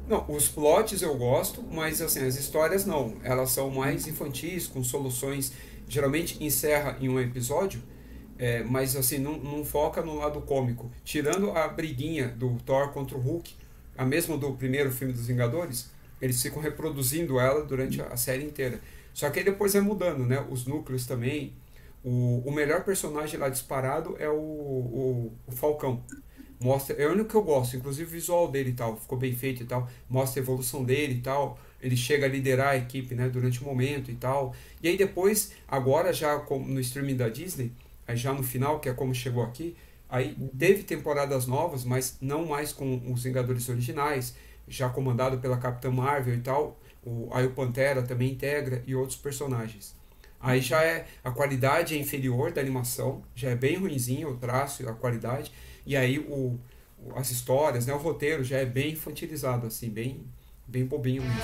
Não, os plots eu gosto, mas assim, as histórias não. Elas são mais infantis, com soluções... Geralmente encerra em um episódio, é, mas assim, não, não foca no lado cômico. Tirando a briguinha do Thor contra o Hulk, a mesma do primeiro filme dos Vingadores, eles ficam reproduzindo ela durante a série inteira. Só que aí depois é mudando, né? Os núcleos também. O, o melhor personagem lá disparado é o, o, o Falcão. Mostra, é o único que eu gosto, inclusive o visual dele e tal, ficou bem feito e tal, mostra a evolução dele e tal, ele chega a liderar a equipe, né, durante o momento e tal, e aí depois, agora já no streaming da Disney, aí já no final, que é como chegou aqui, aí teve temporadas novas, mas não mais com os Vingadores originais, já comandado pela Capitã Marvel e tal, o, aí o Pantera também integra e outros personagens. Aí já é, a qualidade é inferior da animação, já é bem ruinzinho o traço, a qualidade, e aí o, as histórias, né, o roteiro já é bem infantilizado, assim, bem, bem bobinho mesmo.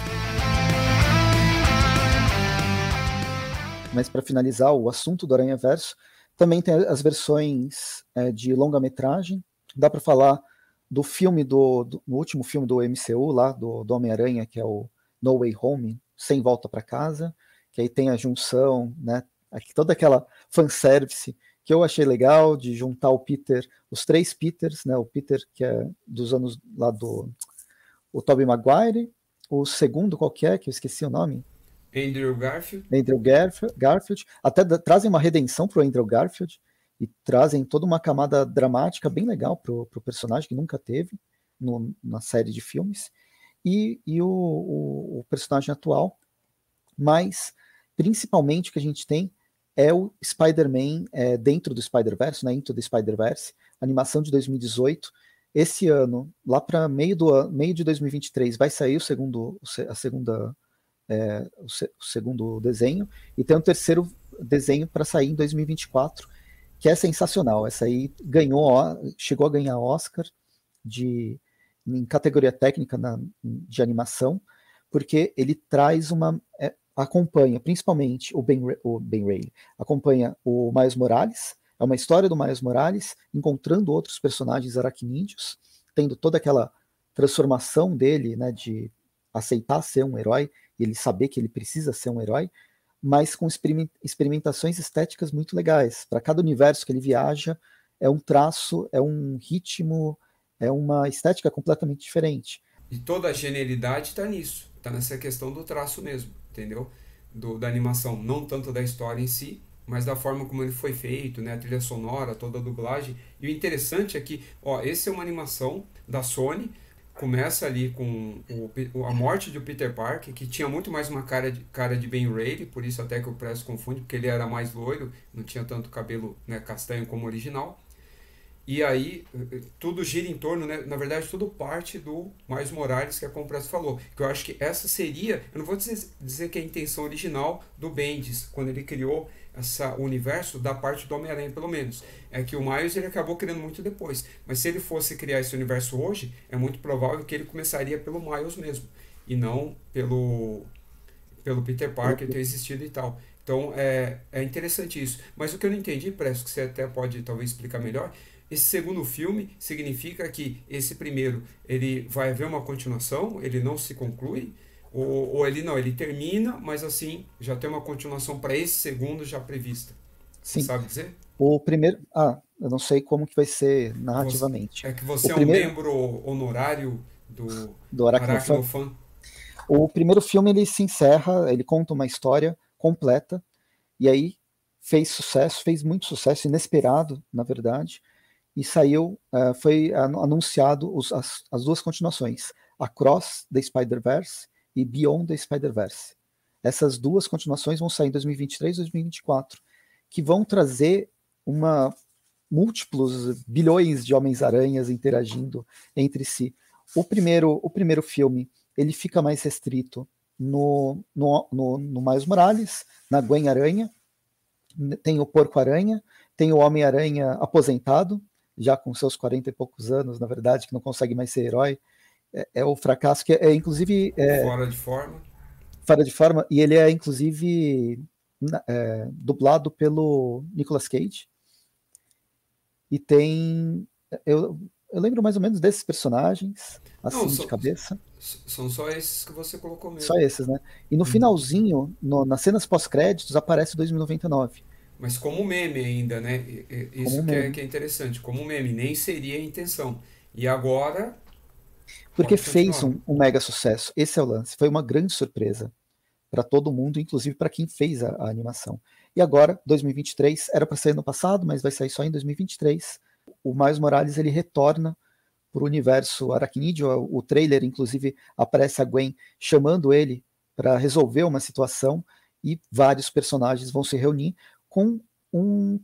Mas para finalizar o assunto do Aranhaverso, também tem as versões é, de longa-metragem, dá para falar do filme, do, do no último filme do M C U lá, do, do Homem-Aranha, que é o No Way Home, Sem Volta para Casa, que aí tem a junção, né, aqui, toda aquela fanservice que eu achei legal, de juntar o Peter, os três Peters, né, o Peter que é dos anos lá do o Tobey Maguire, o segundo qual que é, que eu esqueci o nome? Andrew Garfield. Andrew Garf- Garfield, até da, trazem uma redenção pro Andrew Garfield, e trazem toda uma camada dramática bem legal pro, pro personagem, que nunca teve no, na série de filmes, e, e o, o, o personagem atual, mas... Principalmente o que a gente tem é o Spider-Man é, dentro do Spider-Verse, né, Into the Spider-Verse, animação de dois mil e dezoito. Esse ano, lá para meio, meio de dois mil e vinte e três, vai sair o segundo, a segunda, é, o, se, o segundo desenho, e tem um terceiro desenho para sair em dois mil e vinte e quatro, que é sensacional. Essa aí ganhou, chegou a ganhar Oscar de, em categoria técnica na, de animação, porque ele traz uma... É, acompanha principalmente o Ben, o Ben Reilly, acompanha o Miles Morales, é uma história do Miles Morales, encontrando outros personagens aracnídeos, tendo toda aquela transformação dele, né, de aceitar ser um herói, e ele saber que ele precisa ser um herói, mas com experimentações estéticas muito legais. Para cada universo que ele viaja, é um traço, é um ritmo, é uma estética completamente diferente. E toda a genialidade está nisso, está nessa questão do traço mesmo, entendeu? Do, da animação, não tanto da história em si, mas da forma como ele foi feito, né? A trilha sonora, toda a dublagem. E o interessante é que, ó, essa é uma animação da Sony, começa ali com o, a morte de Peter Parker, que tinha muito mais uma cara de, cara de Ben Reilly, por isso até que o Presto confunde, porque ele era mais loiro, não tinha tanto cabelo, né, castanho como o original. E aí, tudo gira em torno, né? Na verdade, tudo parte do Miles Morales, que a Compressa falou. Que eu acho que essa seria, eu não vou dizer, dizer que é a intenção original do Bendis, quando ele criou esse universo da parte do Homem-Aranha, pelo menos. É que o Miles ele acabou criando muito depois. Mas se ele fosse criar esse universo hoje, é muito provável que ele começaria pelo Miles mesmo, e não pelo, pelo Peter Parker ter existido e tal. Então é, é interessante isso. Mas o que eu não entendi, parece que você até pode talvez explicar melhor, esse segundo filme significa que esse primeiro, ele vai haver uma continuação, ele não se conclui, ou, ou ele não, ele termina, mas assim, já tem uma continuação para esse segundo já prevista. Sim. Você sabe dizer? O primeiro... Ah, eu não sei como que vai ser narrativamente. Você, é que você o é primeiro... um membro honorário do, do Aracnofan. O primeiro filme, ele se encerra, ele conta uma história completa, e aí fez sucesso, fez muito sucesso, inesperado, na verdade, e saiu, uh, foi anunciado os, as, as duas continuações, Across the Spider-Verse e Beyond the Spider-Verse. Essas duas continuações vão sair em dois mil e vinte e três e dois mil e vinte e quatro, que vão trazer uma múltiplos bilhões de Homens-Aranhas interagindo entre si. O primeiro, o primeiro filme, ele fica mais restrito no, no, no, no Miles Morales, na Gwen Aranha, tem o Porco-Aranha, tem o Homem-Aranha aposentado, já com seus quarenta e poucos anos, na verdade, que não consegue mais ser herói. É, é o fracasso que é, é inclusive... É, fora de forma. Fora de forma, e ele é, inclusive, é, dublado pelo Nicolas Cage. E tem... Eu, eu lembro mais ou menos desses personagens, assim, não, só, de cabeça. São só esses que você colocou mesmo. Só esses, né? E no hum. finalzinho, no, nas cenas pós-créditos, aparece dois mil e noventa e nove. Mas como meme ainda, né? Isso que é, que é interessante. Como meme, nem seria a intenção. E agora... Porque fez um, um mega sucesso. Esse é o lance. Foi uma grande surpresa para todo mundo, inclusive para quem fez a, a animação. E agora, dois mil e vinte e três, era para sair no passado, mas vai sair só em dois mil e vinte e três. O Miles Morales, ele retorna para o universo aracnídeo. O trailer, inclusive, aparece a Gwen chamando ele para resolver uma situação e vários personagens vão se reunir com um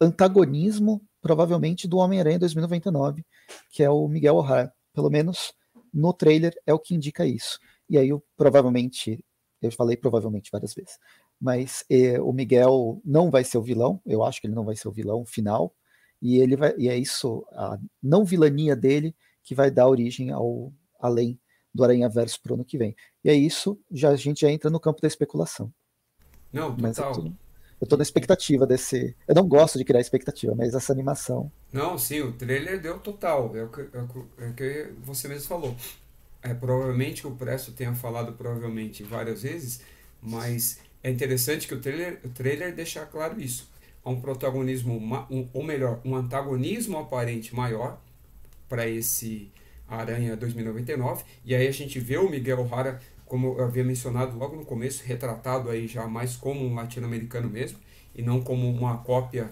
antagonismo, provavelmente, do Homem-Aranha dois mil e noventa e nove, que é o Miguel O'Hara. Pelo menos no trailer é o que indica isso. E aí, eu, provavelmente, eu falei provavelmente várias vezes, mas eh, o Miguel não vai ser o vilão, eu acho que ele não vai ser o vilão final, e ele vai, e é isso, a não vilania dele que vai dar origem ao além do Aranhaverso pro ano que vem. E é isso, já, a gente já entra no campo da especulação. Não, mas total. Eu tô, eu tô na expectativa desse... Eu não gosto de criar expectativa, mas essa animação... Não, sim, o trailer deu total, é o que, é o que você mesmo falou. É, provavelmente o Presto tenha falado provavelmente várias vezes, mas é interessante que o trailer, o trailer deixa claro isso. Há um protagonismo, um, ou melhor, um antagonismo aparente maior para esse Aranha dois mil e noventa e nove, e aí a gente vê o Miguel O'Hara, como eu havia mencionado logo no começo, retratado aí já mais como um latino-americano mesmo, e não como uma cópia,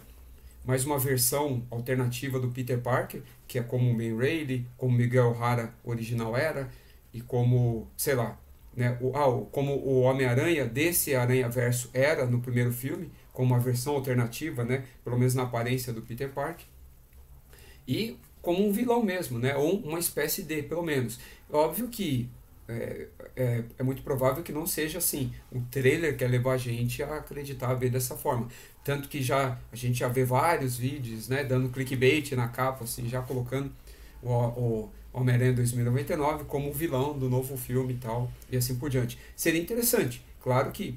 mais uma versão alternativa do Peter Parker, que é como o Ben Reilly, como Miguel O'Hara original era, e como, sei lá, né, o, ah, como o Homem-Aranha desse Aranhaverso era no primeiro filme, como uma versão alternativa, né, pelo menos na aparência do Peter Parker, e como um vilão mesmo, né, ou uma espécie de, pelo menos. Óbvio que é, é, é muito provável que não seja assim. O trailer quer levar a gente a acreditar, a ver dessa forma. Tanto que já a gente já vê vários vídeos, né, dando clickbait na capa, assim, já colocando o, o Homem-Aranha dois mil e noventa e nove como vilão do novo filme e tal, e assim por diante. Seria interessante. Claro que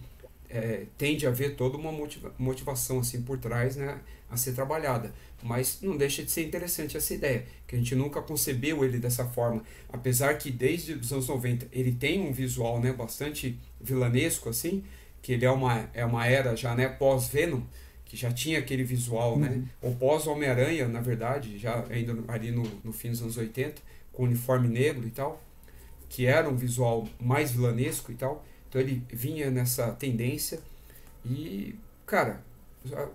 é, tende a haver toda uma motiva- motivação assim por trás, né, a ser trabalhada. Mas não deixa de ser interessante essa ideia, que a gente nunca concebeu ele dessa forma. Apesar que desde os anos noventa ele tem um visual, né, bastante vilanesco, assim, que ele é uma, é uma era já, né, pós-Venom, que já tinha aquele visual, uhum. né, ou pós-Homem-Aranha, na verdade, já ainda ali no, no fim dos anos oitenta, com uniforme negro e tal, que era um visual mais vilanesco e tal, então ele vinha nessa tendência e, cara,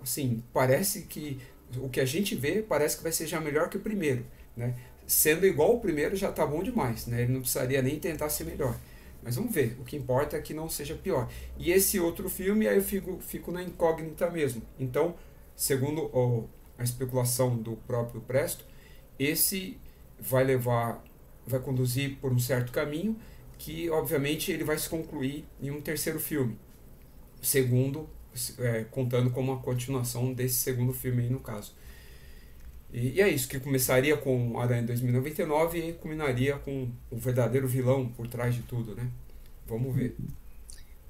assim, parece que o que a gente vê parece que vai ser já melhor que o primeiro, né, sendo igual o primeiro já tá bom demais, né, ele não precisaria nem tentar ser melhor. Mas vamos ver, o que importa é que não seja pior. E esse outro filme, aí eu fico, fico na incógnita mesmo. Então, segundo oh, a especulação do próprio Presto, esse vai levar, vai conduzir por um certo caminho, que obviamente ele vai se concluir em um terceiro filme. Segundo, é, contando como a continuação desse segundo filme aí no caso. E é isso, que começaria com Aranha dois mil e noventa e nove e culminaria com o verdadeiro vilão por trás de tudo, né? Vamos ver.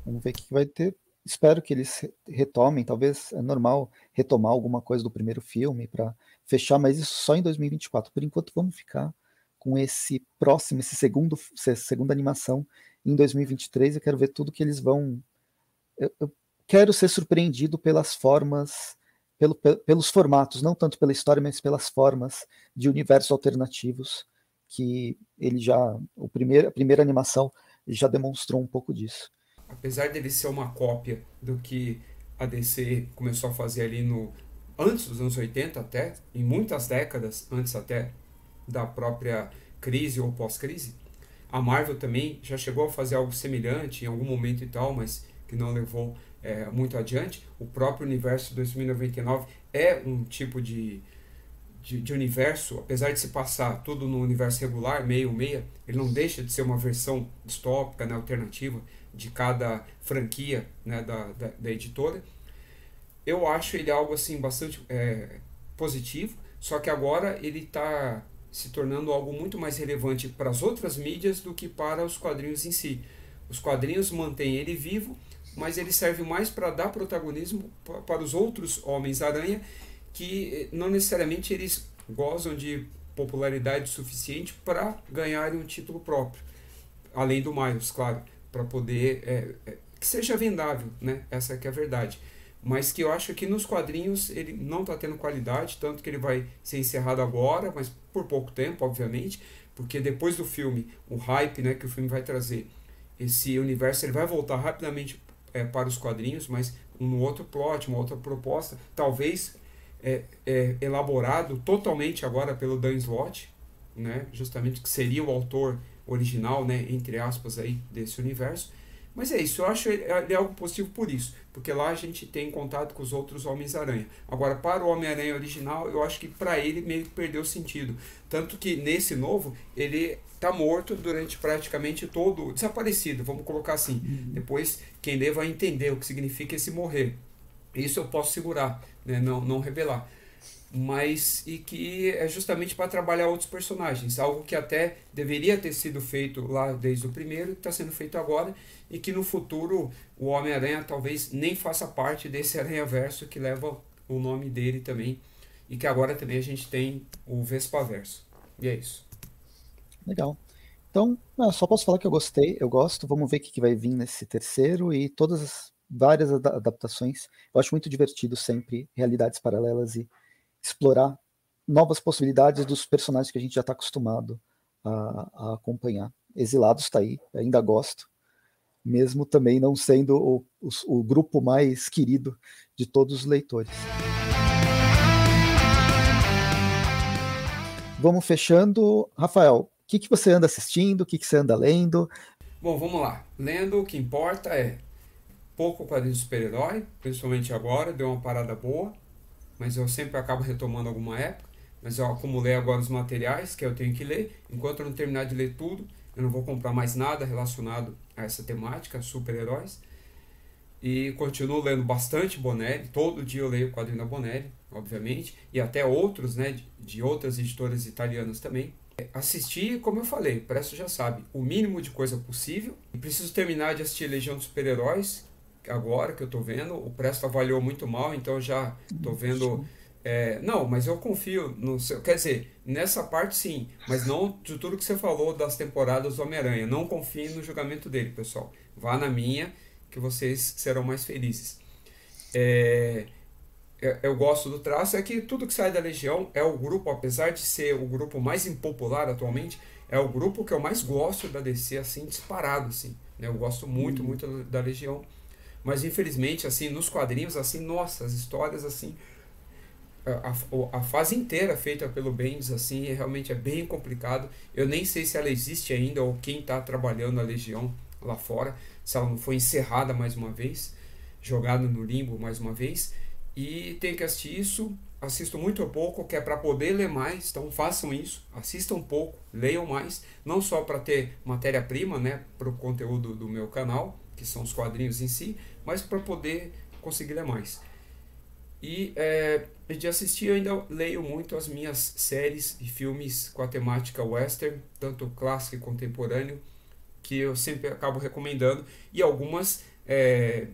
Vamos ver o que vai ter. Espero que eles retomem, talvez é normal retomar alguma coisa do primeiro filme para fechar, mas isso só em dois mil e vinte e quatro. Por enquanto vamos ficar com esse próximo, esse segundo, essa segunda animação em dois mil e vinte e três. Eu quero ver tudo que eles vão... Eu, eu quero ser surpreendido pelas formas, pelo, pelos formatos, não tanto pela história, mas pelas formas de universos alternativos que ele já... O primeiro, a primeira animação já demonstrou um pouco disso. Apesar dele ser uma cópia do que a D C começou a fazer ali no antes dos anos oitenta até, em muitas décadas antes até da própria crise ou pós-crise, a Marvel também já chegou a fazer algo semelhante em algum momento e tal, mas que não levou é, muito adiante. O próprio universo dois mil e noventa e nove é um tipo de, de, de universo, apesar de se passar tudo no universo regular, meio-meia, ele não deixa de ser uma versão distópica, né, alternativa, de cada franquia, né, da, da, da editora. Eu acho ele algo assim bastante é, positivo, só que agora ele está se tornando algo muito mais relevante para as outras mídias do que para os quadrinhos em si. Os quadrinhos mantêm ele vivo, mas ele serve mais para dar protagonismo para os outros Homens-Aranha, que não necessariamente eles gozam de popularidade suficiente para ganharem um título próprio, além do Miles, claro, para poder, é, é, que seja vendável, né? Essa que é a verdade. Mas que eu acho que nos quadrinhos ele não está tendo qualidade, tanto que ele vai ser encerrado agora, mas por pouco tempo, obviamente, porque depois do filme, o hype, né, que o filme vai trazer, esse universo ele vai voltar rapidamente é, para os quadrinhos, mas um outro plot, uma outra proposta, talvez é, é, elaborado totalmente agora pelo Dan Slott, né, justamente que seria o autor original, né, entre aspas, aí, desse universo. Mas é isso, eu acho ele, ele é algo positivo por isso, porque lá a gente tem contato com os outros Homens-Aranha. Agora, para o Homem-Aranha original, eu acho que para ele meio que perdeu sentido, tanto que nesse novo, ele está morto durante praticamente todo, desaparecido, vamos colocar assim. Depois, quem lê vai entender o que significa esse morrer. Isso eu posso segurar, né, não, não revelar. Mas e que é justamente para trabalhar outros personagens, algo que até deveria ter sido feito lá desde o primeiro, que está sendo feito agora, e que no futuro o Homem-Aranha talvez nem faça parte desse Aranhaverso que leva o nome dele também, e que agora também a gente tem o Vespaverso. E é isso. Legal. Então, eu só posso falar que eu gostei, eu gosto, vamos ver o que vai vir nesse terceiro, e todas as várias adaptações, eu acho muito divertido sempre, realidades paralelas e explorar novas possibilidades dos personagens que a gente já está acostumado a, a acompanhar. Exilados está aí, ainda gosto, mesmo também não sendo o, o, o grupo mais querido de todos os leitores. Vamos fechando. Rafael, o que, que você anda assistindo? O que, que você anda lendo? Bom, vamos lá. Lendo, o que importa é pouco quadrinho de super-herói, principalmente agora, deu uma parada boa, mas eu sempre acabo retomando alguma época, mas eu acumulei agora os materiais que eu tenho que ler. Enquanto eu não terminar de ler tudo, eu não vou comprar mais nada relacionado a essa temática, super-heróis, e continuo lendo bastante Bonelli, todo dia eu leio o quadrinho da Bonelli, obviamente, e até outros, né, de outras editoras italianas também. Assistir, como eu falei, o preço já sabe, o mínimo de coisa possível, e preciso terminar de assistir Legião dos Super-Heróis, agora que eu tô vendo, o Presto avaliou muito mal, então já tô vendo é, não, mas eu confio no seu, quer dizer, nessa parte sim, mas não de tudo que você falou das temporadas do Homem-Aranha, não confie no julgamento dele, pessoal, vá na minha que vocês serão mais felizes. é, eu gosto do traço, é que tudo que sai da Legião é o grupo, apesar de ser o grupo mais impopular atualmente, é o grupo que eu mais gosto da D C, assim, disparado, assim, né? Eu gosto muito, hum. muito da Legião. Mas infelizmente, assim, nos quadrinhos, assim, nossa, as histórias, assim, a, a, a fase inteira feita pelo Bendis, assim, realmente é bem complicado. Eu nem sei se ela existe ainda, ou quem está trabalhando a Legião lá fora, se ela não foi encerrada mais uma vez, jogada no limbo mais uma vez. E tem que assistir isso, assisto muito pouco, que é para poder ler mais, então façam isso, assistam pouco, leiam mais, não só para ter matéria-prima, né, para o conteúdo do meu canal, que são os quadrinhos em si, mas para poder conseguir ler mais. E é, de assistir eu ainda leio muito as minhas séries e filmes com a temática western, tanto clássico e contemporâneo, que eu sempre acabo recomendando, e algumas é,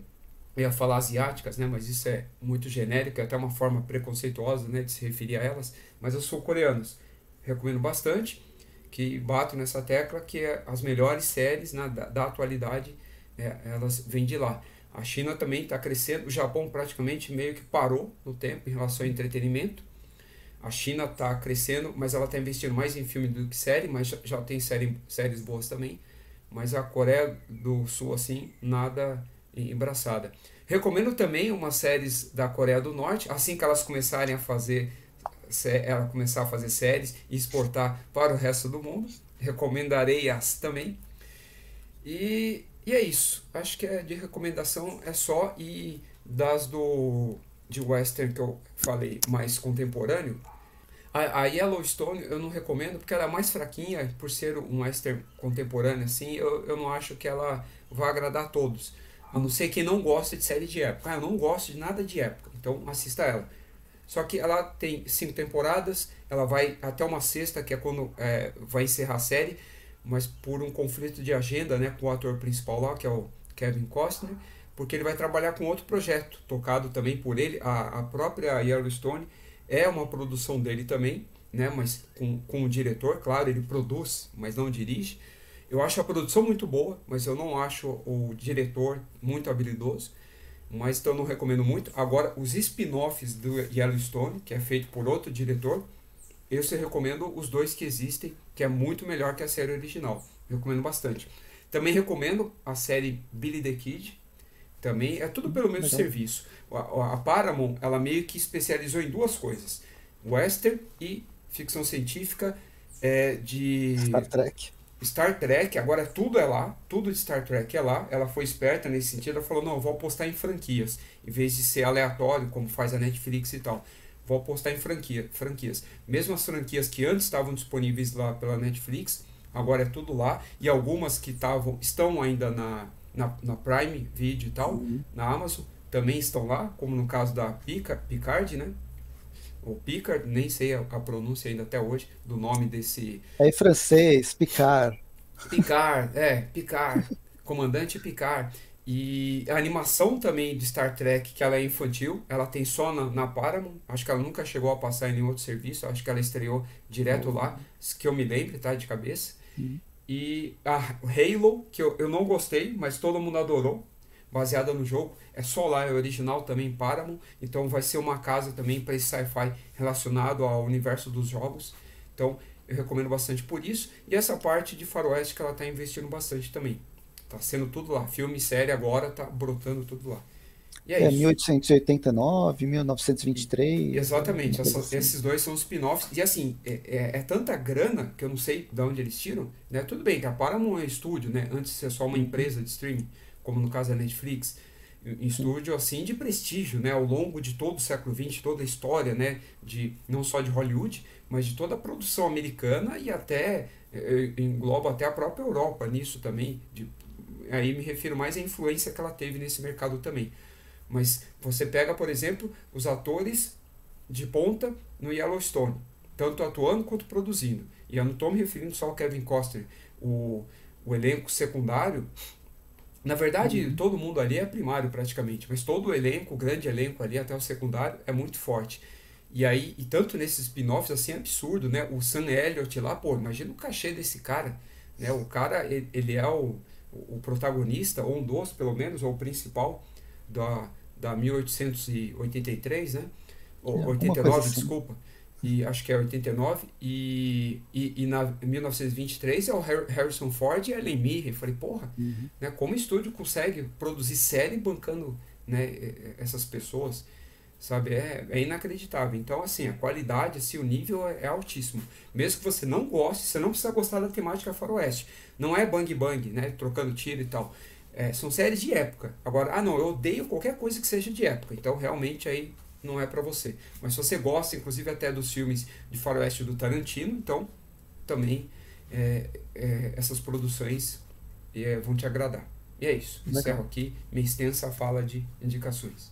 eu ia falar asiáticas, né, mas isso é muito genérico, é até uma forma preconceituosa, né, de se referir a elas, mas as sul-coreanas recomendo bastante, que bato nessa tecla, que as melhores séries na, da, da atualidade, é, elas vêm de lá. A China também está crescendo, o Japão praticamente meio que parou no tempo em relação ao entretenimento. A China está crescendo, mas ela está investindo mais em filme do que série, mas já, já tem série, séries boas também. Mas a Coreia do Sul, assim, nada embraçada. Recomendo também umas séries da Coreia do Norte, assim que elas começarem a fazer, ela começar a fazer séries e exportar para o resto do mundo. Recomendarei as também. E, e é isso. Acho que é de recomendação é só. E das do de western que eu falei, mais contemporâneo, a, a Yellowstone eu não recomendo porque ela é mais fraquinha, por ser um western contemporâneo assim, eu, eu não acho que ela vai agradar a todos, a não ser quem não gosta de série de época. Ah, eu não gosto de nada de época, então assista ela. Só que ela tem cinco temporadas, ela vai até uma sexta, que é quando é, vai encerrar a série, mas por um conflito de agenda, né, com o ator principal lá, que é o Kevin Costner, porque ele vai trabalhar com outro projeto, tocado também por ele. A, a própria Yellowstone é uma produção dele também, né, mas com, com o diretor, claro, ele produz, mas não dirige. Eu acho a produção muito boa, mas eu não acho o diretor muito habilidoso. Mas então não recomendo muito. Agora, os spin-offs do Yellowstone, que é feito por outro diretor, eu se recomendo os dois que existem, que é muito melhor que a série original. Eu recomendo bastante. Também recomendo a série Billy the Kid. Também é tudo pelo mesmo serviço. A, a Paramount, ela meio que especializou em duas coisas: western e ficção científica, é, de Star Trek. Star Trek, agora tudo é lá, tudo de Star Trek é lá. Ela foi esperta nesse sentido, ela falou, não, eu vou apostar em franquias, em vez de ser aleatório, como faz a Netflix e tal. Vou apostar em franquia, franquias. Mesmo as franquias que antes estavam disponíveis lá pela Netflix, agora é tudo lá, e algumas que tavam, estão ainda na, na, na Prime Video e tal, uhum. Na Amazon, também estão lá, como no caso da Pica, Picard, né? O Picard, nem sei a, a pronúncia ainda até hoje do nome desse... É em francês, Picard. Picard, é, Picard. Comandante Picard. E a animação também de Star Trek, que ela é infantil, ela tem só na, na Paramount. Acho que ela nunca chegou a passar em nenhum outro serviço. Acho que ela estreou direto uhum. lá, que eu me lembro, tá, de cabeça. Uhum. E a Halo, que eu, eu não gostei, mas todo mundo adorou. Baseada no jogo, é só lá, é original também, Paramount, então vai ser uma casa também para esse sci-fi relacionado ao universo dos jogos, então eu recomendo bastante por isso, e essa parte de faroeste que ela está investindo bastante também, tá sendo tudo lá, filme, série agora, tá brotando tudo lá. E é, é isso. mil oitocentos e oitenta e nove, mil novecentos e vinte e três... Exatamente, essa, assim. Esses dois são os spin-offs, e assim, é, é, é tanta grana que eu não sei de onde eles tiram, né? Tudo bem que a Paramount é um estúdio, né? Antes de ser só uma empresa de streaming, como no caso da Netflix, em estúdio assim de prestígio, né, ao longo de todo o século vinte, toda a história, né, de, não só de Hollywood, mas de toda a produção americana e até, eh, engloba até a própria Europa nisso também, de, aí me refiro mais à influência que ela teve nesse mercado também. Mas você pega, por exemplo, os atores de ponta no Yellowstone, tanto atuando quanto produzindo, e eu não estou me referindo só ao Kevin Costner, o, o elenco secundário. Na verdade, uhum. todo mundo ali é primário praticamente, mas todo o elenco, o grande elenco ali até o secundário, é muito forte. E aí, e tanto nesses spin-offs, assim, é absurdo, né? O Sam Elliott lá, pô, imagina o cachê desse cara, né? O cara, ele, ele é o, o protagonista, ou um dos, pelo menos, ou o principal da, da mil oitocentos e oitenta e três, né? Ou é, oitenta e nove, assim. Desculpa. E acho que é oitenta e nove, e, e, e na mil novecentos e vinte e três é o Harrison Ford e a Ellen Mirren. Falei, porra, uhum. né, como o estúdio consegue produzir série bancando, né, essas pessoas, sabe? É, é inacreditável. Então, assim, a qualidade, assim, o nível é, é altíssimo. Mesmo que você não goste, você não precisa gostar da temática faroeste. Não é bang bang, né, trocando tiro e tal. É, são séries de época. Agora, ah não, eu odeio qualquer coisa que seja de época. Então, realmente, aí... não é pra você. Mas se você gosta, inclusive até dos filmes de faroeste do Tarantino, então também é, é, essas produções é, vão te agradar. E é isso. Encerro aqui minha extensa fala de indicações.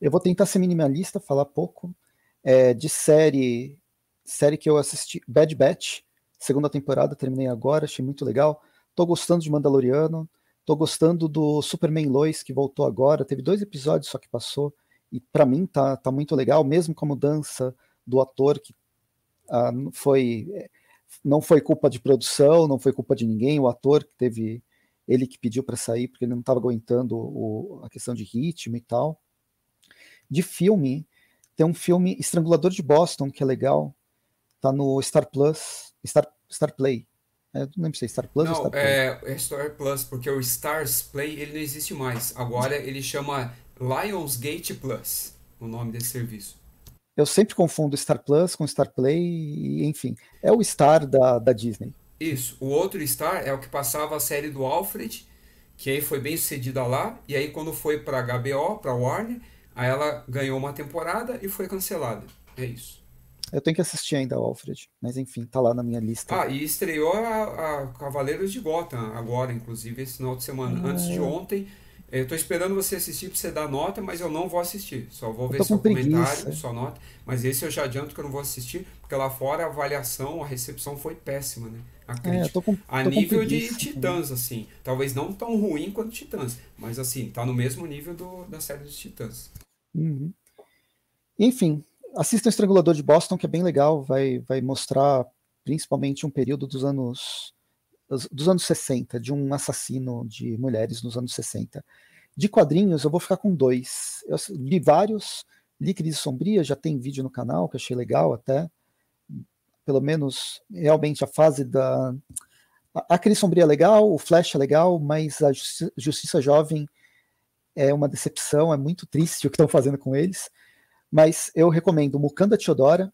Eu vou tentar ser minimalista, falar pouco. É, de série, série que eu assisti, Bad Batch, segunda temporada, terminei agora, achei muito legal. Tô gostando de Mandaloriano. Tô gostando do Superman Lois, que voltou agora. Teve dois episódios só que passou. E pra mim tá, tá muito legal, mesmo com a mudança do ator, que ah, foi, não foi culpa de produção, não foi culpa de ninguém. O ator que teve... Ele que pediu pra sair, porque ele não tava aguentando o, a questão de ritmo e tal. De filme, tem um filme Estrangulador de Boston, que é legal. Tá no Star Plus, Star, Star Play. Eu não lembro se é Star Plus não, ou Star Play. É, é Star Plus, porque o Stars Play ele não existe mais. Agora ele chama Lionsgate Plus, o nome desse serviço. Eu sempre confundo Star Plus com Star Play, e, enfim. É o Star da, da Disney. Isso. O outro Star é o que passava a série do Alfred, que aí foi bem sucedida lá, e aí quando foi pra agá bê ó, pra Warner, aí ela ganhou uma temporada e foi cancelada. É isso. Eu tenho que assistir ainda o Alfred, mas enfim, tá lá na minha lista. Ah, e estreou a, a Cavaleiros de Gotham agora, inclusive, esse final de semana, ah, antes de ontem. Eu tô esperando você assistir pra você dar nota, mas eu não vou assistir. Só vou ver seu comentário, sua nota. Mas esse eu já adianto que eu não vou assistir, porque lá fora a avaliação, a recepção foi péssima, né? A crítica. É, tô com, tô a nível com preguiça, de Titãs, né? Assim. Talvez não tão ruim quanto Titãs, mas assim, tá no mesmo nível do, da série dos Titãs. Uhum. Enfim. Assista o Estrangulador de Boston, que é bem legal, vai, vai mostrar principalmente um período dos anos, dos anos sessenta, de um assassino de mulheres nos anos sessenta. De quadrinhos, eu vou ficar com dois. Eu li vários, li Crise Sombria, já tem vídeo no canal, que achei legal até. Pelo menos, realmente, a fase da... A Crise Sombria é legal, o Flash é legal, mas a Justiça Jovem é uma decepção, é muito triste o que estão fazendo com eles. Mas eu recomendo Mukanda Theodora,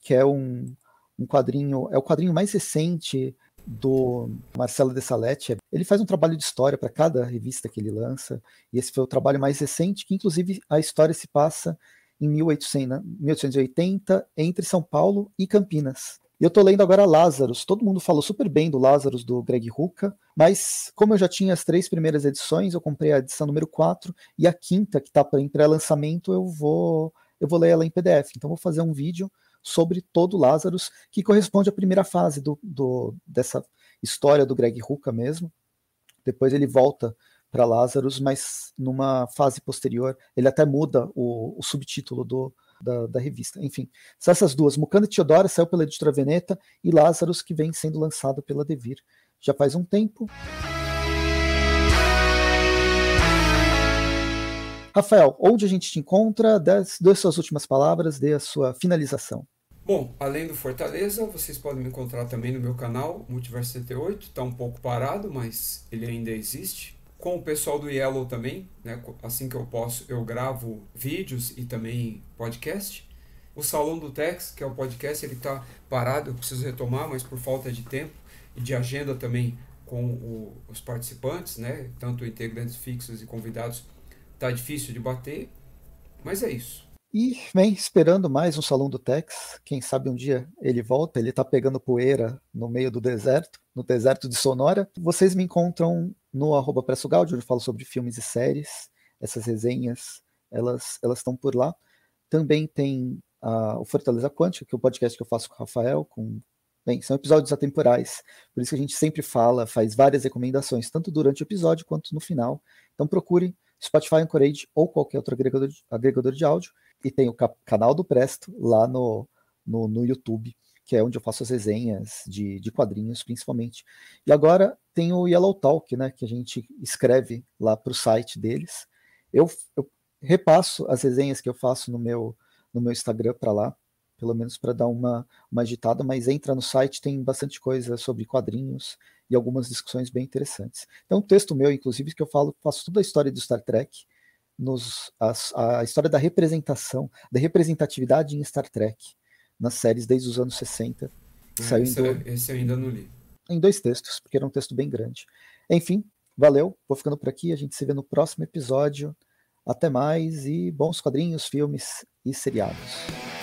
que é um, um quadrinho, é o quadrinho mais recente do Marcelo de Salete. Ele faz um trabalho de história para cada revista que ele lança, e esse foi o trabalho mais recente, que inclusive a história se passa em mil oitocentos, mil oitocentos e oitenta, entre São Paulo e Campinas. E eu tô lendo agora Lazarus. Todo mundo falou super bem do Lazarus, do Greg Rucka, mas como eu já tinha as três primeiras edições, eu comprei a edição número quatro, e a quinta, que tá em pré-lançamento, eu vou... eu vou ler ela em P D F, então vou fazer um vídeo sobre todo o Lazarus, que corresponde à primeira fase do, do, dessa história do Greg Rucka mesmo. Depois ele volta para Lazarus, mas numa fase posterior, ele até muda o, o subtítulo do, da, da revista. Enfim, são essas duas. Mukanda Theodora saiu pela Editora Veneta, e Lazarus, que vem sendo lançado pela Devir já faz um tempo. Rafael, onde a gente te encontra? Dê, dê suas últimas palavras, dê a sua finalização. Bom, além do Fortaleza, vocês podem me encontrar também no meu canal, Multiverso setenta e oito, está um pouco parado, mas ele ainda existe. Com o pessoal do Yellow também, né? Assim que eu posso, eu gravo vídeos e também podcast. O Salão do Tex, que é o podcast, ele está parado, eu preciso retomar, mas por falta de tempo e de agenda também com o, os participantes, né? Tanto integrantes fixos e convidados, tá difícil de bater, mas é isso. E vem esperando mais um Salão do Tex. Quem sabe um dia ele volta, ele tá pegando poeira no meio do deserto, no deserto de Sonora. Vocês me encontram no arroba Presso Gaudi, onde eu falo sobre filmes e séries. Essas resenhas, elas estão por lá. Também tem uh, o Fortaleza Quântica, que é o podcast que eu faço com o Rafael, com... Bem, são episódios atemporais, por isso que a gente sempre fala, faz várias recomendações, tanto durante o episódio quanto no final. Então procurem Spotify, Anchorage ou qualquer outro agregador de, agregador de áudio. E tem o cap, canal do Presto lá no, no, no YouTube, que é onde eu faço as resenhas de, de quadrinhos, principalmente. E agora tem o Yellow Talk, né, que a gente escreve lá para o site deles. Eu, eu repasso as resenhas que eu faço no meu, no meu Instagram para lá, pelo menos para dar uma, uma agitada, mas entra no site, tem bastante coisa sobre quadrinhos e algumas discussões bem interessantes. Tem um texto meu, inclusive, que eu falo, faço toda a história do Star Trek, nos, a, a história da representação, da representatividade em Star Trek, nas séries desde os anos sessenta. Que ah, saiu esse, em dois, esse eu ainda não li. Em dois textos, porque era um texto bem grande. Enfim, valeu, vou ficando por aqui, a gente se vê no próximo episódio. Até mais e bons quadrinhos, filmes e seriados.